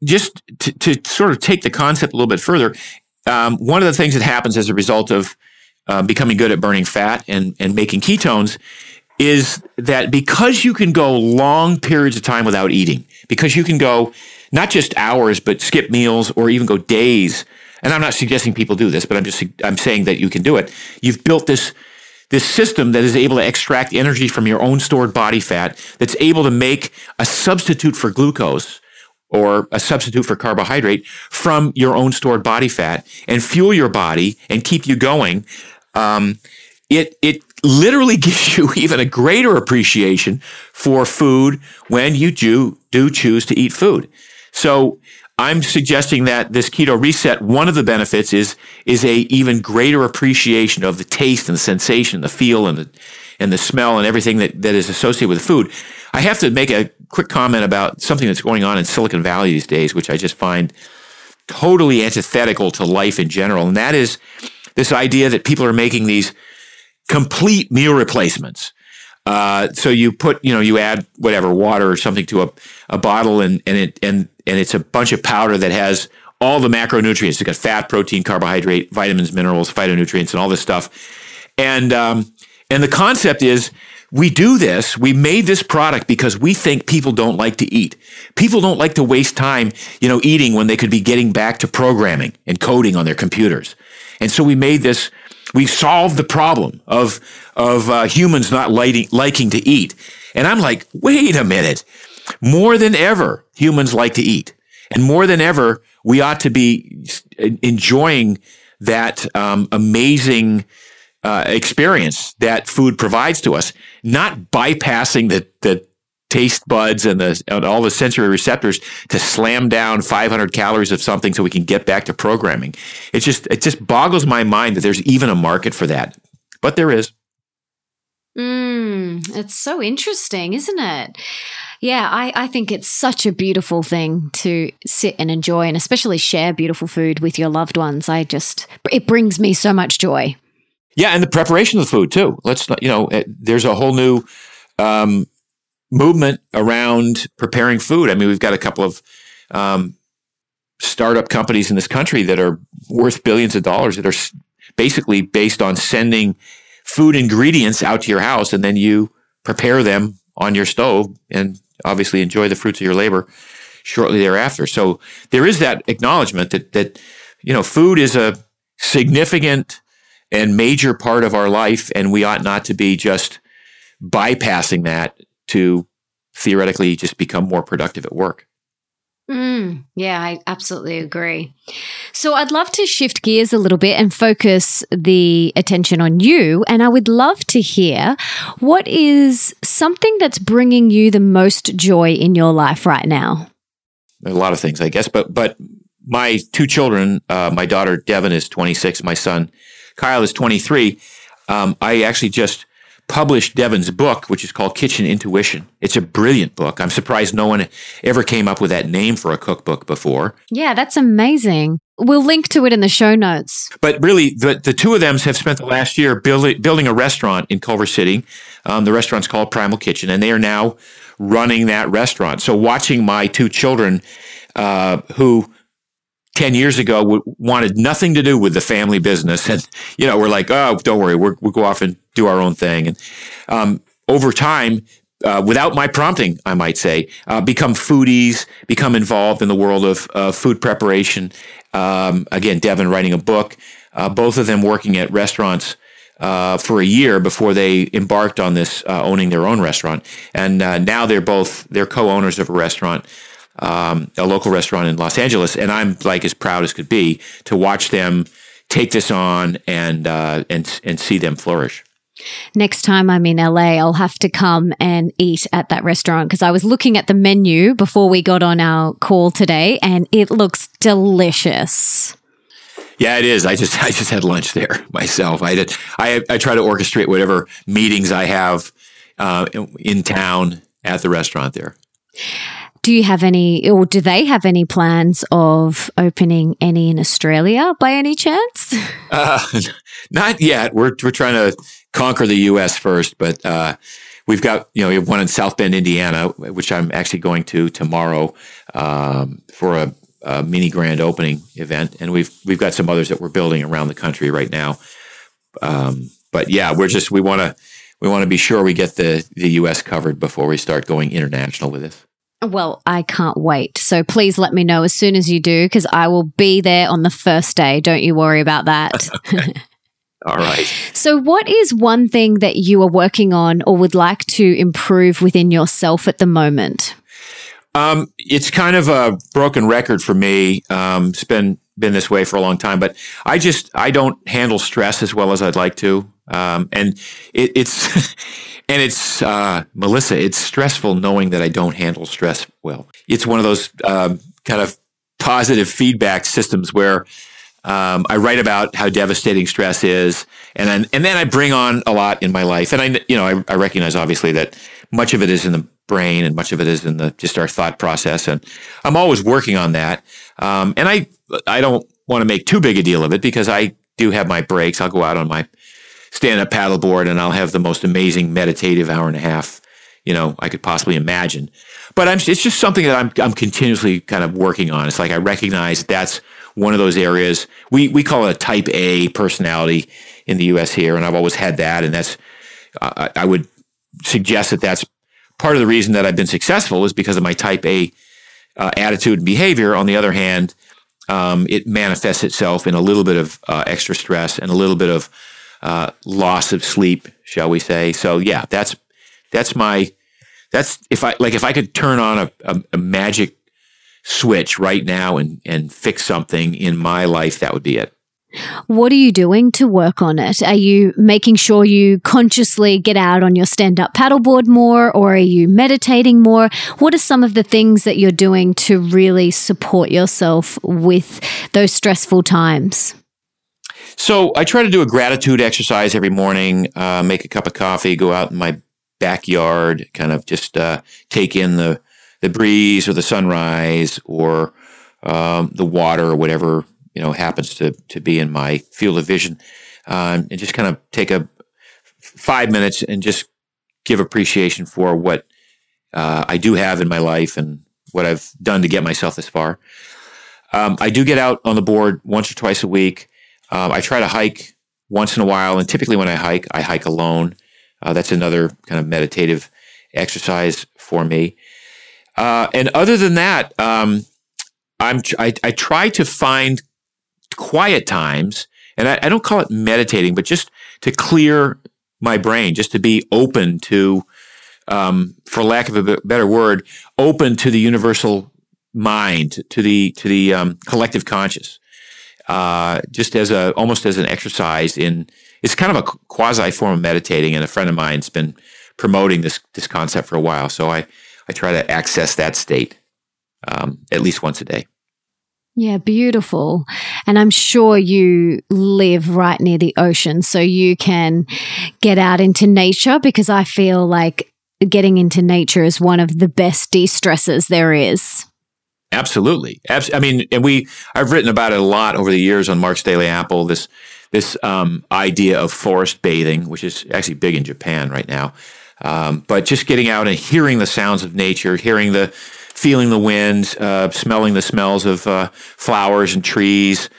just to, to sort of take the concept a little bit further, um, one of the things that happens as a result of uh, becoming good at burning fat and, and making ketones is that because you can go long periods of time without eating, because you can go not just hours, but skip meals or even go days. And I'm not suggesting people do this, but I'm just I'm saying that you can do it. You've built this This system that is able to extract energy from your own stored body fat, that's able to make a substitute for glucose or a substitute for carbohydrate from your own stored body fat and fuel your body and keep you going. Um, it it literally gives you even a greater appreciation for food when you do, do choose to eat food. So I'm suggesting that this keto reset, one of the benefits is is a even greater appreciation of the taste and the sensation, the feel and the and the smell and everything that, that is associated with food. I have to make a quick comment about something that's going on in Silicon Valley these days, which I just find totally antithetical to life in general, and that is this idea that people are making these complete meal replacements. Uh, so you put, you know, you add whatever water or something to a, a bottle, and, and it and and it's a bunch of powder that has all the macronutrients. It's got fat, protein, carbohydrate, vitamins, minerals, phytonutrients, and all this stuff. And um, and the concept is, we do this. We made this product because we think people don't like to eat. People don't like to waste time, you know, eating when they could be getting back to programming and coding on their computers. And so we made this. We solved the problem of of uh, humans not liking, liking to eat. And I'm like, wait a minute. More than ever, humans like to eat. And more than ever, we ought to be enjoying that um, amazing uh, experience that food provides to us, not bypassing the, the taste buds and, the, and all the sensory receptors to slam down five hundred calories of something so we can get back to programming. It just it just boggles my mind that there's even a market for that, but there is. Mm, it's so interesting, isn't it? Yeah, I, I think it's such a beautiful thing to sit and enjoy, and especially share beautiful food with your loved ones. I just it brings me so much joy. Yeah, and the preparation of the food too. Let's not, you know, there's a whole new Um, movement around preparing food. I mean, we've got a couple of um, startup companies in this country that are worth billions of dollars that are basically based on sending food ingredients out to your house, and then you prepare them on your stove and obviously enjoy the fruits of your labor shortly thereafter. So there is that acknowledgement that, that you know, food is a significant and major part of our life, and we ought not to be just bypassing that to theoretically just become more productive at work. Mm, yeah, I absolutely agree. So I'd love to shift gears a little bit and focus the attention on you. And I would love to hear, what is something that's bringing you the most joy in your life right now? A lot of things, I guess. But but my two children, uh, my daughter Devin is twenty-six, my son Kyle is twenty-three. Um, I actually just published Devin's book, which is called Kitchen Intuition. It's a brilliant book. I'm surprised no one ever came up with that name for a cookbook before. Yeah, that's amazing. We'll link to it in the show notes. But really, the, the two of them have spent the last year build, building a restaurant in Culver City. Um, the restaurant's called Primal Kitchen, and they are now running that restaurant. So watching my two children, uh, who ten years ago w- wanted nothing to do with the family business. And, you know, we're like, oh, don't worry, we're, we'll go off and do our own thing. And um, over time, Uh, without my prompting, I might say, uh, become foodies, become involved in the world of uh, food preparation. Um, again, Devin writing a book, uh, both of them working at restaurants uh, for a year before they embarked on this, uh, owning their own restaurant. And uh, now they're both, they're co-owners of a restaurant, um, a local restaurant in Los Angeles. And I'm like as proud as could be to watch them take this on and uh, and and see them flourish. Next time I'm in L A, I'll have to come and eat at that restaurant because I was looking at the menu before we got on our call today and it looks delicious. Yeah, it is. I just I just had lunch there myself. I did. I I try to orchestrate whatever meetings I have uh, in town at the restaurant there. Do you have any, or do they have any plans of opening any in Australia by any chance? Uh, not yet. We're we're trying to conquer the U S first, but uh, we've got, you know, we have one in South Bend, Indiana, which I'm actually going to tomorrow um, for a, a mini grand opening event, and we've we've got some others that we're building around the country right now. Um, but yeah, we're just we want to we want to be sure we get the the U S covered before we start going international with this. Well, I can't wait. So please let me know as soon as you do, because I will be there on the first day. Don't you worry about that. Okay. All right. So what is one thing that you are working on or would like to improve within yourself at the moment? Um, it's kind of a broken record for me. Um, it's been, been this way for a long time, but I just, I don't handle stress as well as I'd like to. Um, and it, it's... And it's, uh, Melissa, it's stressful knowing that I don't handle stress well. It's one of those um, kind of positive feedback systems where um, I write about how devastating stress is, and then, and then I bring on a lot in my life. And I, you know, I, I recognize obviously that much of it is in the brain and much of it is in the just our thought process. And I'm always working on that. Um, and I, I don't want to make too big a deal of it because I do have my breaks. I'll go out on my stand-up paddleboard, and I'll have the most amazing meditative hour and a half, you know, I could possibly imagine. But I'm, it's just something that I'm I'm continuously kind of working on. It's like I recognize that's one of those areas. We we call it a type A personality in the U S here, and I've always had that. And that's uh, I would suggest that that's part of the reason that I've been successful is because of my type A uh, attitude and behavior. On the other hand, um, it manifests itself in a little bit of uh, extra stress and a little bit of Uh, loss of sleep, shall we say? So yeah, that's that's my that's if I like if I could turn on a, a, a magic switch right now and and fix something in my life, that would be it. What are you doing to work on it? Are you making sure you consciously get out on your stand-up paddleboard more, or are you meditating more? What are some of the things that you're doing to really support yourself with those stressful times? So I try to do a gratitude exercise every morning, uh, make a cup of coffee, go out in my backyard, kind of just uh, take in the, the breeze or the sunrise or um, the water or whatever, you know, happens to, to be in my field of vision, um, and just kind of take a five minutes and just give appreciation for what uh, I do have in my life and what I've done to get myself this far. Um, I do get out on the board once or twice a week. Um, I try to hike once in a while, and typically when I hike, I hike alone. Uh, that's another kind of meditative exercise for me. Uh, and other than that, um, I'm I, I try to find quiet times, and I, I don't call it meditating, but just to clear my brain, just to be open to, um, for lack of a better word, open to the universal mind, to the to the um, collective conscious. Uh, just as a, almost as an exercise in, it's kind of a quasi form of meditating, and a friend of mine's been promoting this, this concept for a while. So I, I try to access that state, um, at least once a day. Yeah, beautiful. And I'm sure you live right near the ocean, so you can get out into nature, because I feel like getting into nature is one of the best de-stressors there is. Absolutely. I mean, and we, I've written about it a lot over the years on Mark's Daily Apple, this, this um, idea of forest bathing, which is actually big in Japan right now. Um, but just getting out and hearing the sounds of nature, hearing the feeling the wind, uh, smelling the smells of uh, flowers and trees,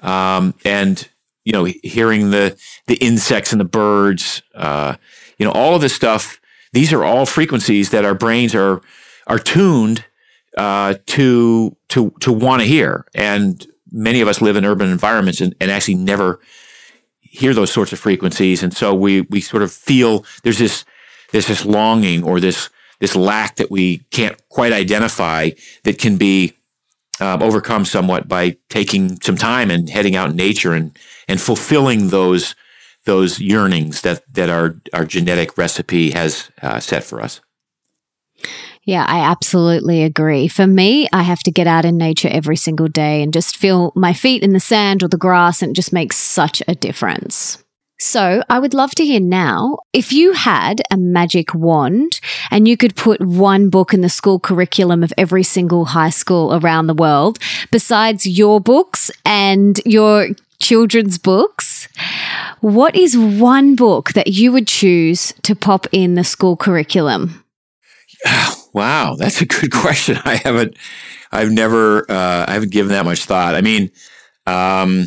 um, and you know, hearing the the insects and the birds. Uh, you know, all of this stuff. These are all frequencies that our brains are are tuned uh, to to to want to hear. And many of us live in urban environments and, and actually never hear those sorts of frequencies. And so we we sort of feel there's this there's this longing or this this lack that we can't quite identify that can be um, overcome somewhat by taking some time and heading out in nature and and fulfilling those those yearnings that that our our genetic recipe has uh, set for us. Yeah, I absolutely agree. For me, I have to get out in nature every single day and just feel my feet in the sand or the grass, and it just makes such a difference. So I would love to hear now, if you had a magic wand and you could put one book in the school curriculum of every single high school around the world, besides your books and your children's books, what is one book that you would choose to pop in the school curriculum? Wow, that's a good question. I haven't, I've never, uh, I haven't given that much thought. I mean, um,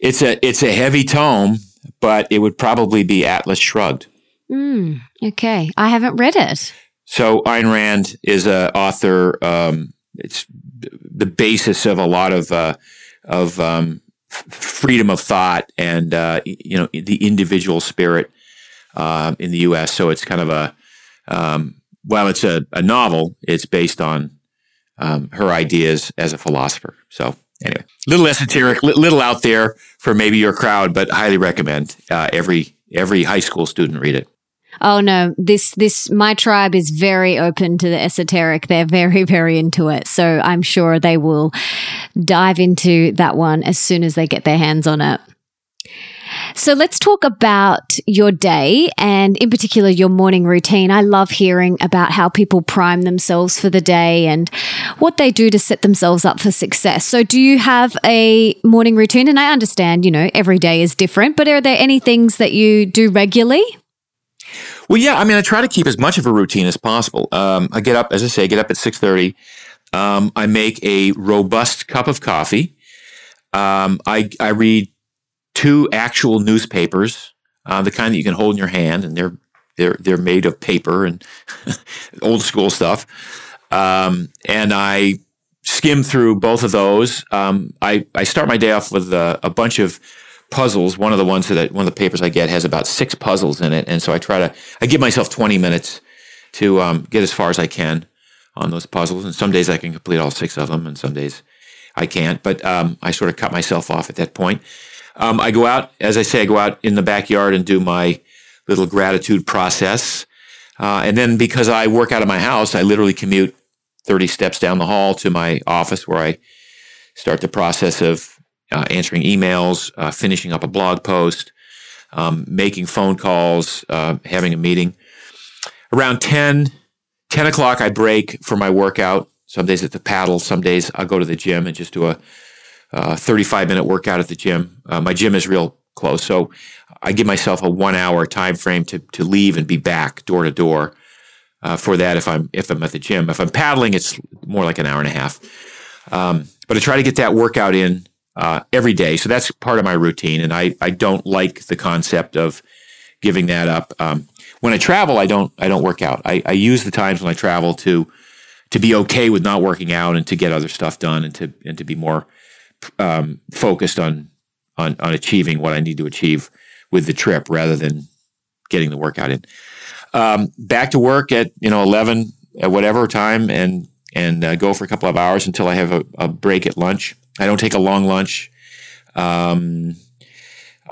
it's a, it's a heavy tome, but it would probably be Atlas Shrugged. Mm, okay, I haven't read it. So Ayn Rand is an author. Um, it's the basis of a lot of uh, of um, freedom of thought and uh, you know, the individual spirit uh, in the U S So it's kind of a um, Well, it's a, a novel. It's based on um, her ideas as a philosopher. So anyway, little esoteric, li- little out there for maybe your crowd, but highly recommend uh, every every high school student read it. Oh no, this this my tribe is very open to the esoteric. They're very, very into it. So I'm sure they will dive into that one as soon as they get their hands on it. So let's talk about your day and in particular your morning routine. I love hearing about how people prime themselves for the day and what they do to set themselves up for success. So do you have a morning routine? And I understand, you know, every day is different, but are there any things that you do regularly? Well, yeah, I mean, I try to keep as much of a routine as possible. Um, I get up, as I say, I get up at six thirty. Um, I make a robust cup of coffee. Um, I, I read two actual newspapers, uh, the kind that you can hold in your hand, and they're they're they're made of paper and old school stuff. Um, and I skim through both of those. Um, I I start my day off with a, a bunch of puzzles. One of the ones that I, one of the papers I get has about six puzzles in it, and so I try to I give myself twenty minutes to um, get as far as I can on those puzzles. And some days I can complete all six of them, and some days I can't. But um, I sort of cut myself off at that point. Um, I go out, as I say, I go out in the backyard and do my little gratitude process. Uh, and then because I work out of my house, I literally commute thirty steps down the hall to my office where I start the process of uh, answering emails, uh, finishing up a blog post, um, making phone calls, uh, having a meeting. Around ten, ten o'clock, I break for my workout. Some days it's a paddle. Some days I'll go to the gym and just do a thirty-five minute workout at the gym. Uh, my gym is real close, so I give myself a one-hour time frame to to leave and be back door to door uh, for that. If I'm if I'm at the gym, if I'm paddling, it's more like an hour and a half. Um, but I try to get that workout in uh, every day, so that's part of my routine. And I I don't like the concept of giving that up. Um, when I travel, I don't I don't work out. I, I use the times when I travel to to be okay with not working out and to get other stuff done and to and to be more Um, focused on, on on achieving what I need to achieve with the trip rather than getting the workout in. Um, back to work at, you know, eleven at whatever time and and uh, go for a couple of hours until I have a, a break at lunch. I don't take a long lunch. Um,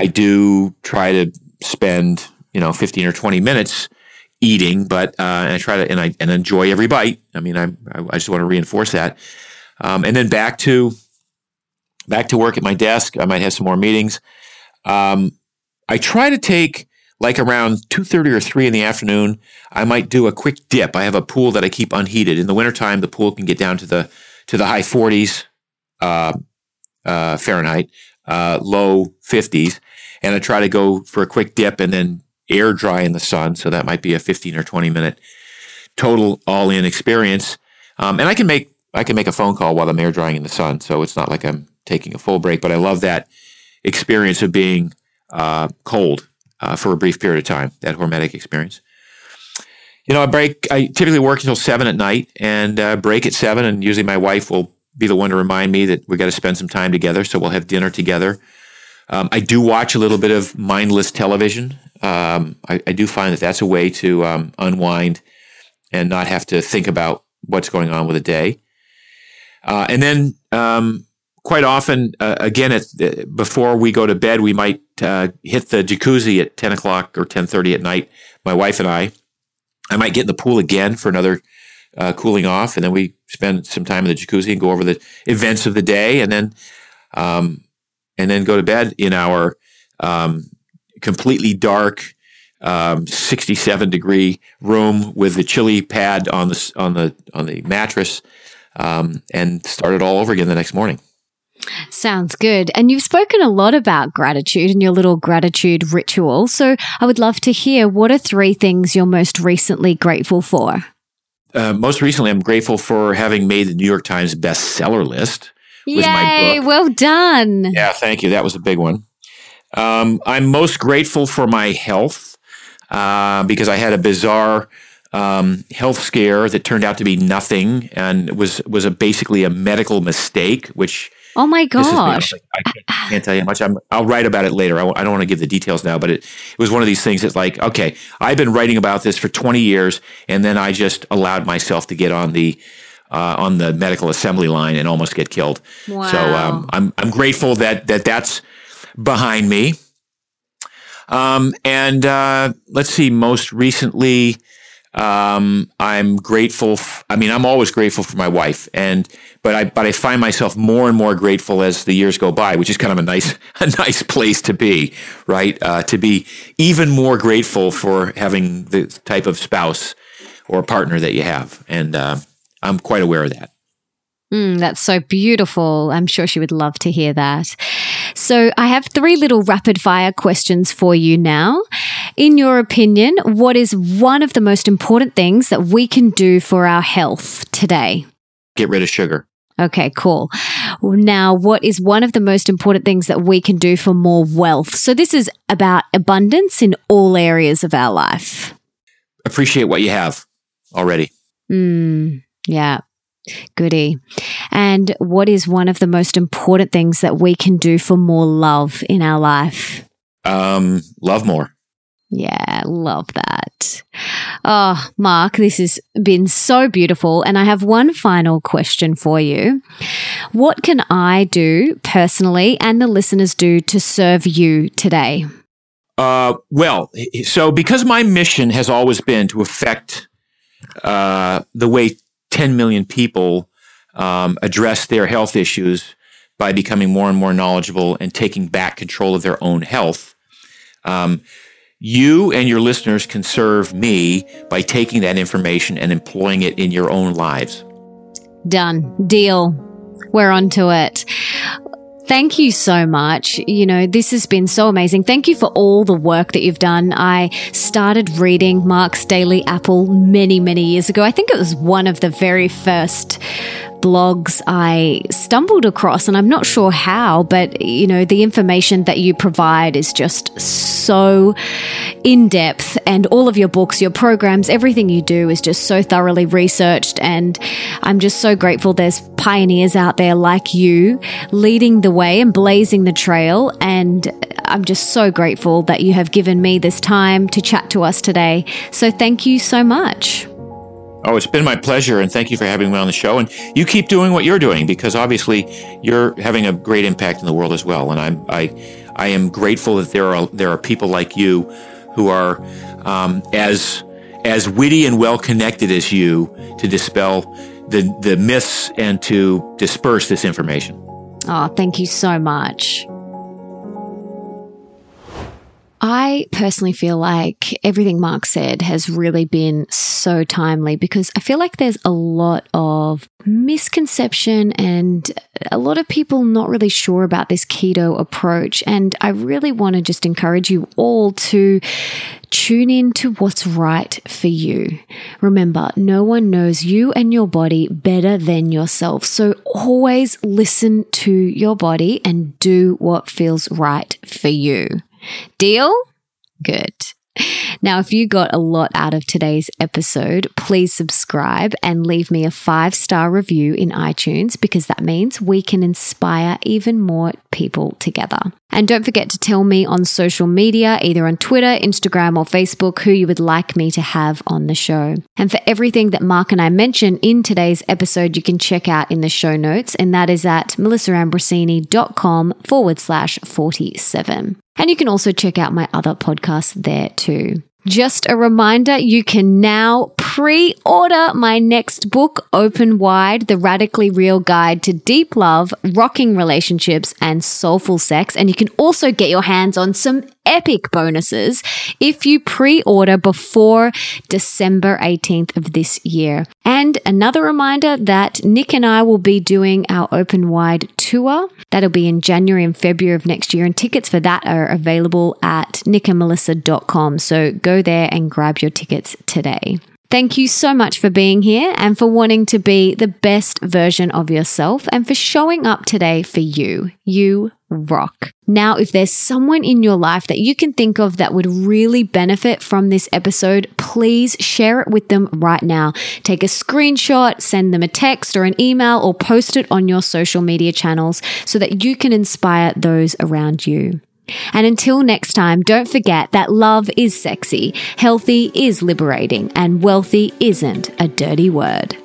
I do try to spend, you know, fifteen or twenty minutes eating, but uh, and I try to and I and enjoy every bite. I mean, I I just want to reinforce that. Um, and then back to Back to work at my desk. I might have some more meetings. Um, I try to take like around two thirty or three in the afternoon. I might do a quick dip. I have a pool that I keep unheated. In the wintertime, the pool can get down to the to the high forties uh, uh, Fahrenheit, uh, low fifties. And I try to go for a quick dip and then air dry in the sun. So that might be a fifteen or twenty minute total all-in experience. Um, and I can make I can make a phone call while I'm air drying in the sun, so it's not like I'm taking a full break. But I love that experience of being uh, cold uh, for a brief period of time, that hormetic experience. You know, I break. I typically work until seven at night and uh, break at seven. And usually, my wife will be the one to remind me that we got to spend some time together. So we'll have dinner together. Um, I do watch a little bit of mindless television. Um, I, I do find that that's a way to um, unwind and not have to think about what's going on with the day. Uh, and then, um, quite often, uh, again, at the, before we go to bed, we might uh, hit the jacuzzi at ten o'clock or ten thirty at night. My wife and I. I might get in the pool again for another uh, cooling off, and then we spend some time in the jacuzzi and go over the events of the day, and then um, and then go to bed in our um, completely dark um, sixty-seven degree room with the chili pad on the on the on the mattress, um, and start it all over again the next morning. Sounds good. And you've spoken a lot about gratitude and your little gratitude ritual. So I would love to hear, what are three things you're most recently grateful for? Uh, most recently, I'm grateful for having made the New York Times bestseller list with Yay, my book. Well done. Yeah, thank you. That was a big one. Um, I'm most grateful for my health uh, because I had a bizarre Um, health scare that turned out to be nothing, and was was a basically a medical mistake. Which oh my gosh, like, I can't, can't tell you how much. I'm, I'll write about it later. I, w- I don't want to give the details now, but it, it was one of these things that's like, okay, I've been writing about this for twenty years, and then I just allowed myself to get on the uh, on the medical assembly line and almost get killed. Wow. So um, I'm I'm grateful that that that's behind me. Um, and uh, let's see, most recently. Um, I'm grateful. F- I mean, I'm always grateful for my wife, and but I but I find myself more and more grateful as the years go by, which is kind of a nice a nice place to be, right? Uh, to be even more grateful for having the type of spouse or partner that you have, and uh, I'm quite aware of that. Mm, that's so beautiful. I'm sure she would love to hear that. So I have three little rapid fire questions for you now. In your opinion, what is one of the most important things that we can do for our health today? Get rid of sugar. Okay, cool. Now, what is one of the most important things that we can do for more wealth? So this is about abundance in all areas of our life. Appreciate what you have already. Mm, yeah. Goody. And what is one of the most important things that we can do for more love in our life? Um, love more. Yeah, love that. Oh, Mark, this has been so beautiful. And I have one final question for you. What can I do personally and the listeners do to serve you today? Uh, well, so because my mission has always been to affect uh, the way ten million people um, address their health issues by becoming more and more knowledgeable and taking back control of their own health. Um, you and your listeners can serve me by taking that information and employing it in your own lives. Done. Deal. We're on to it. Thank you so much. You know, this has been so amazing. Thank you for all the work that you've done. I started reading Mark's Daily Apple many, many years ago. I think it was one of the very first blogs I stumbled across, and I'm not sure how, but, you know, the information that you provide is just so in-depth, and all of your books, your programs, everything you do is just so thoroughly researched, and I'm just so grateful there's pioneers out there like you leading the way and blazing the trail, and I'm just so grateful that you have given me this time to chat to us today. So thank you so much. Oh, it's been my pleasure, and thank you for having me on the show. And you keep doing what you're doing, because obviously you're having a great impact in the world as well. And I'm I, I am grateful that there are there are people like you who are um, as as witty and well connected as you to dispel the the myths and to disperse this information. Oh, thank you so much. I personally feel like everything Mark said has really been so timely, because I feel like there's a lot of misconception and a lot of people not really sure about this keto approach. And I really want to just encourage you all to tune in to what's right for you. Remember, no one knows you and your body better than yourself. So always listen to your body and do what feels right for you. Deal? Good. Now, if you got a lot out of today's episode, please subscribe and leave me a five-star review in iTunes, because that means we can inspire even more people together. And don't forget to tell me on social media, either on Twitter, Instagram, or Facebook, who you would like me to have on the show. And for everything that Mark and I mention in today's episode, you can check out in the show notes, and that is at melissaambrosini.com forward slash 47. And you can also check out my other podcasts there too. Just a reminder, you can now pre-order my next book, Open Wide: The Radically Real Guide to Deep Love, Rocking Relationships, and Soulful Sex. And you can also get your hands on some epic bonuses if you pre-order before December eighteenth of this year. And another reminder that Nick and I will be doing our Open Wide tour. That'll be in January and February of next year, and tickets for that are available at nick and melissa dot com. So go there and grab your tickets today. Thank you so much for being here and for wanting to be the best version of yourself and for showing up today for you. You rock. Now, if there's someone in your life that you can think of that would really benefit from this episode, please share it with them right now. Take a screenshot, send them a text or an email, or post it on your social media channels so that you can inspire those around you. And until next time, don't forget that love is sexy, healthy is liberating, and wealthy isn't a dirty word.